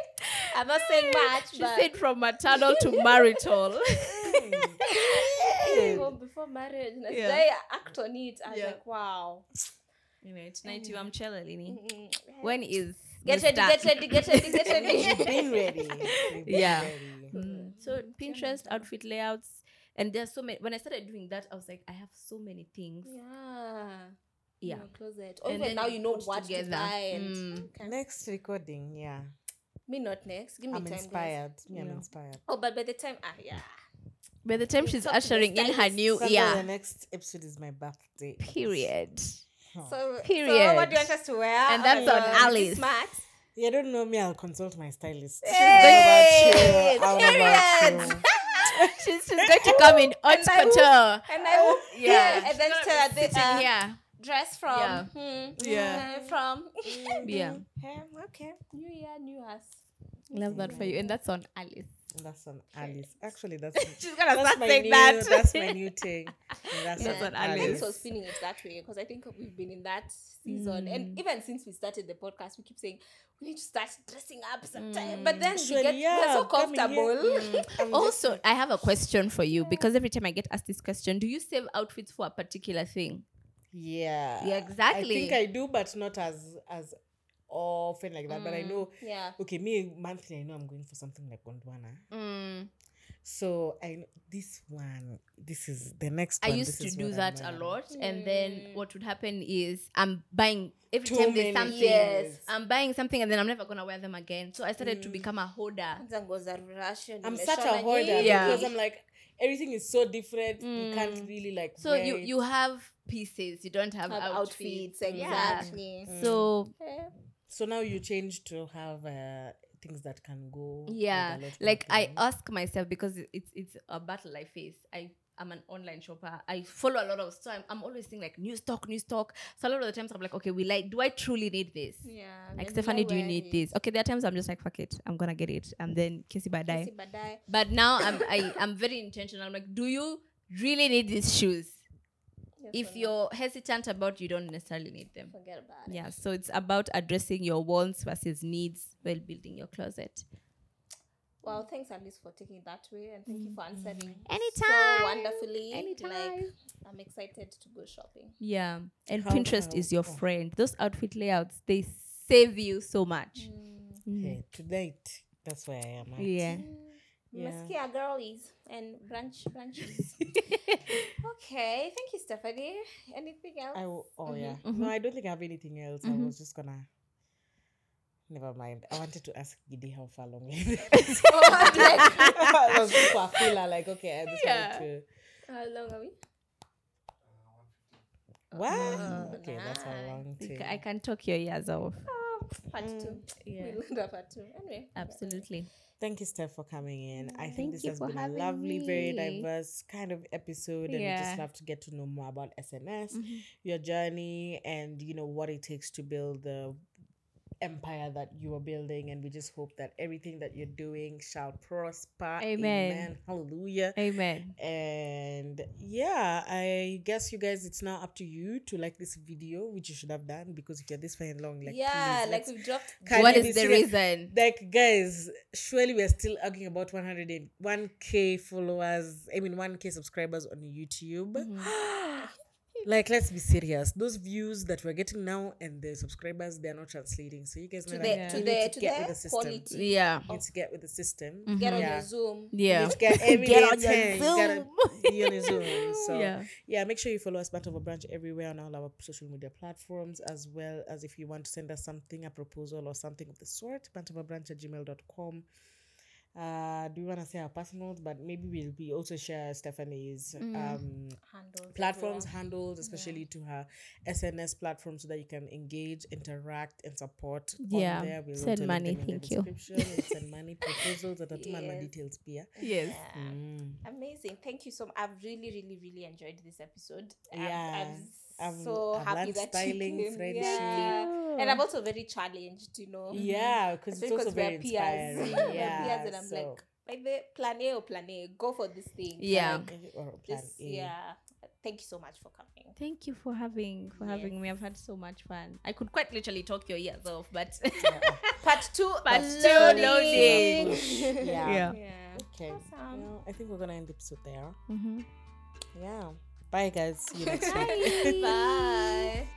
I'm not saying much. She but said from maternal to marital. Home before marriage. And yeah. I act on it. I was yeah. like, wow. Anyway, tonight you am chela, Lini. When is get ready, get ready, get ready, get ready. Be ready. Yeah. Ready. Mm. So Pinterest outfit layouts, and there's so many. When I started doing that, I was like, I have so many things. Yeah. Yeah. In your closet. And then now you know what together. To buy. And mm. okay. Next recording, yeah. Me not next. Give me I'm time. I'm inspired. Me, I'm yeah. inspired. Oh, but by the time, ah, yeah. By the time she's ushering in her new year. So the next episode is my birthday. Period. Huh. So, Period. So what do you want us to wear? And that's on Alice. Smart. You don't know me, I'll consult my stylist. Hey! Period! she's, she's going to come in on couture. And I will. Yeah. And then tell her this. Uh, yeah. Dress from. Yeah. Hmm, yeah. Uh, from. yeah. Um, okay. New year, new us. Love that yeah. for you. And that's on Alice. That's on Alice. Actually, that's she's gonna that's start saying new, that. That's my new thing. That's yeah. on Alice. Thanks for spinning it that way, because I think we've been in that season, mm. and even since we started the podcast, we keep saying we need to start dressing up sometime. Mm. But then sure, we get yeah, we're so comfortable. Mm. Also, just... I have a question for you, because every time I get asked this question, do you save outfits for a particular thing? Yeah. Yeah, exactly. I think I do, but not as as. Often like that, mm, but I know, yeah, okay, me monthly, I know I'm going for something like Gondwana, mm. so I know this one, this is the next I one. I used to do that a lot, mm. and then what would happen is I'm buying every Too time there's something, years. I'm buying something, and then I'm never gonna wear them again. So I started mm. to become a hoarder. I'm such a hoarder yeah. because I'm like, everything is so different, mm. you can't really like, so you, you have pieces, you don't have, have outfits, outfits, exactly. Yeah. Mm. So, okay. So now you change to have uh, things that can go. Yeah, like I ask myself, because it's it's a battle I face. I am an online shopper. I follow a lot of, so I'm, I'm always seeing like new stock, new stock. So a lot of the times I'm like, okay, we like, do I truly need this? Yeah. Like Stephanie, do you need this? Okay, there are times I'm just like, fuck it, I'm gonna get it, and then Kinsey badai. But now I'm I I'm very intentional. I'm like, do you really need these shoes? If you're hesitant about, you don't necessarily need them. Forget about it. Yeah, so it's about addressing your wants versus needs while building your closet. Well, thanks Alice for taking it that way, and thank mm. you for answering anytime so wonderfully. Anytime. Like, I'm excited to go shopping. Yeah, and how Pinterest is your friend. Those outfit layouts, they save you so much. Mm. Mm. Okay, tonight, that's where I am at. Yeah. Mm. Yeah. Maskia girlies and brunch brunches. Okay, thank you, Stephanie. Anything else? I w- oh mm-hmm. yeah, mm-hmm. no, I don't think I have anything else. Mm-hmm. I was just gonna. Never mind. I wanted to ask Gidi how far long. I was just for a filler, like okay, I just yeah. wanted to. How long are we? What? Oh, okay, nah. That's a long thing. I can talk your ears off. Oh, part mm. two. Yeah. We'll part two. Anyway. Absolutely. Yeah. Thank you, Steph, for coming in. I think Thank this has been a lovely, me. very diverse kind of episode, and yeah. we just love to get to know more about S N S, mm-hmm. your journey, and you know what it takes to build the empire that you are building. And we just hope that everything that you're doing shall prosper. Amen. Amen. Hallelujah. Amen. And yeah, I guess you guys, it's now up to you to like this video, which you should have done, because if you're this far along, like yeah, please, like we've dropped. What is the reason? Like guys, surely we're still arguing about one hundred one k followers. I mean, one k subscribers on YouTube. Mm-hmm. Like, let's be serious. Those views that we're getting now and the subscribers, they're not translating. So you guys to know the, like, to, the, to get with the system. Quality. Yeah. You need to get with the system. Mm-hmm. Get on yeah. your Zoom. Yeah. You need to get every get on ten. Your Zoom. You on your Zoom. So yeah. yeah, make sure you follow us Banter Over Brunch everywhere on all our social media platforms, as well as if you want to send us something, a proposal or something of the sort, banter over brunch at gmail dot com. Uh, do you want to say our personals? But maybe we'll we also share Stephanie's mm. um, handles. platforms, yeah. handles, especially yeah. to her S N S platform, so that you can engage, interact, and support. Yeah. On there. We'll send money. Thank you. Send money, proposals, and yes. details. Yeah. Yes. Mm. Amazing. Thank you so much. I've really, really, really enjoyed this episode. Yeah. I'm, I'm I'm so I'm happy that styling, you can, yeah. yeah. and I'm also very challenged, you know. Yeah, because it's also very inspiring. Peers. Yeah, peers, and I'm so. like, maybe plan A or plan A, go for this thing. Yeah, plan A or plan this, A. yeah. Thank you so much for coming. Thank you for having for yes. having me. I've had so much fun. I could quite literally talk your ears off, but yeah. part two, part two, loading. loading. yeah. yeah, yeah. Okay, awesome. Well, I think we're gonna end the episode there. Mm-hmm. Yeah. Bye guys, see you next week. Bye. Bye.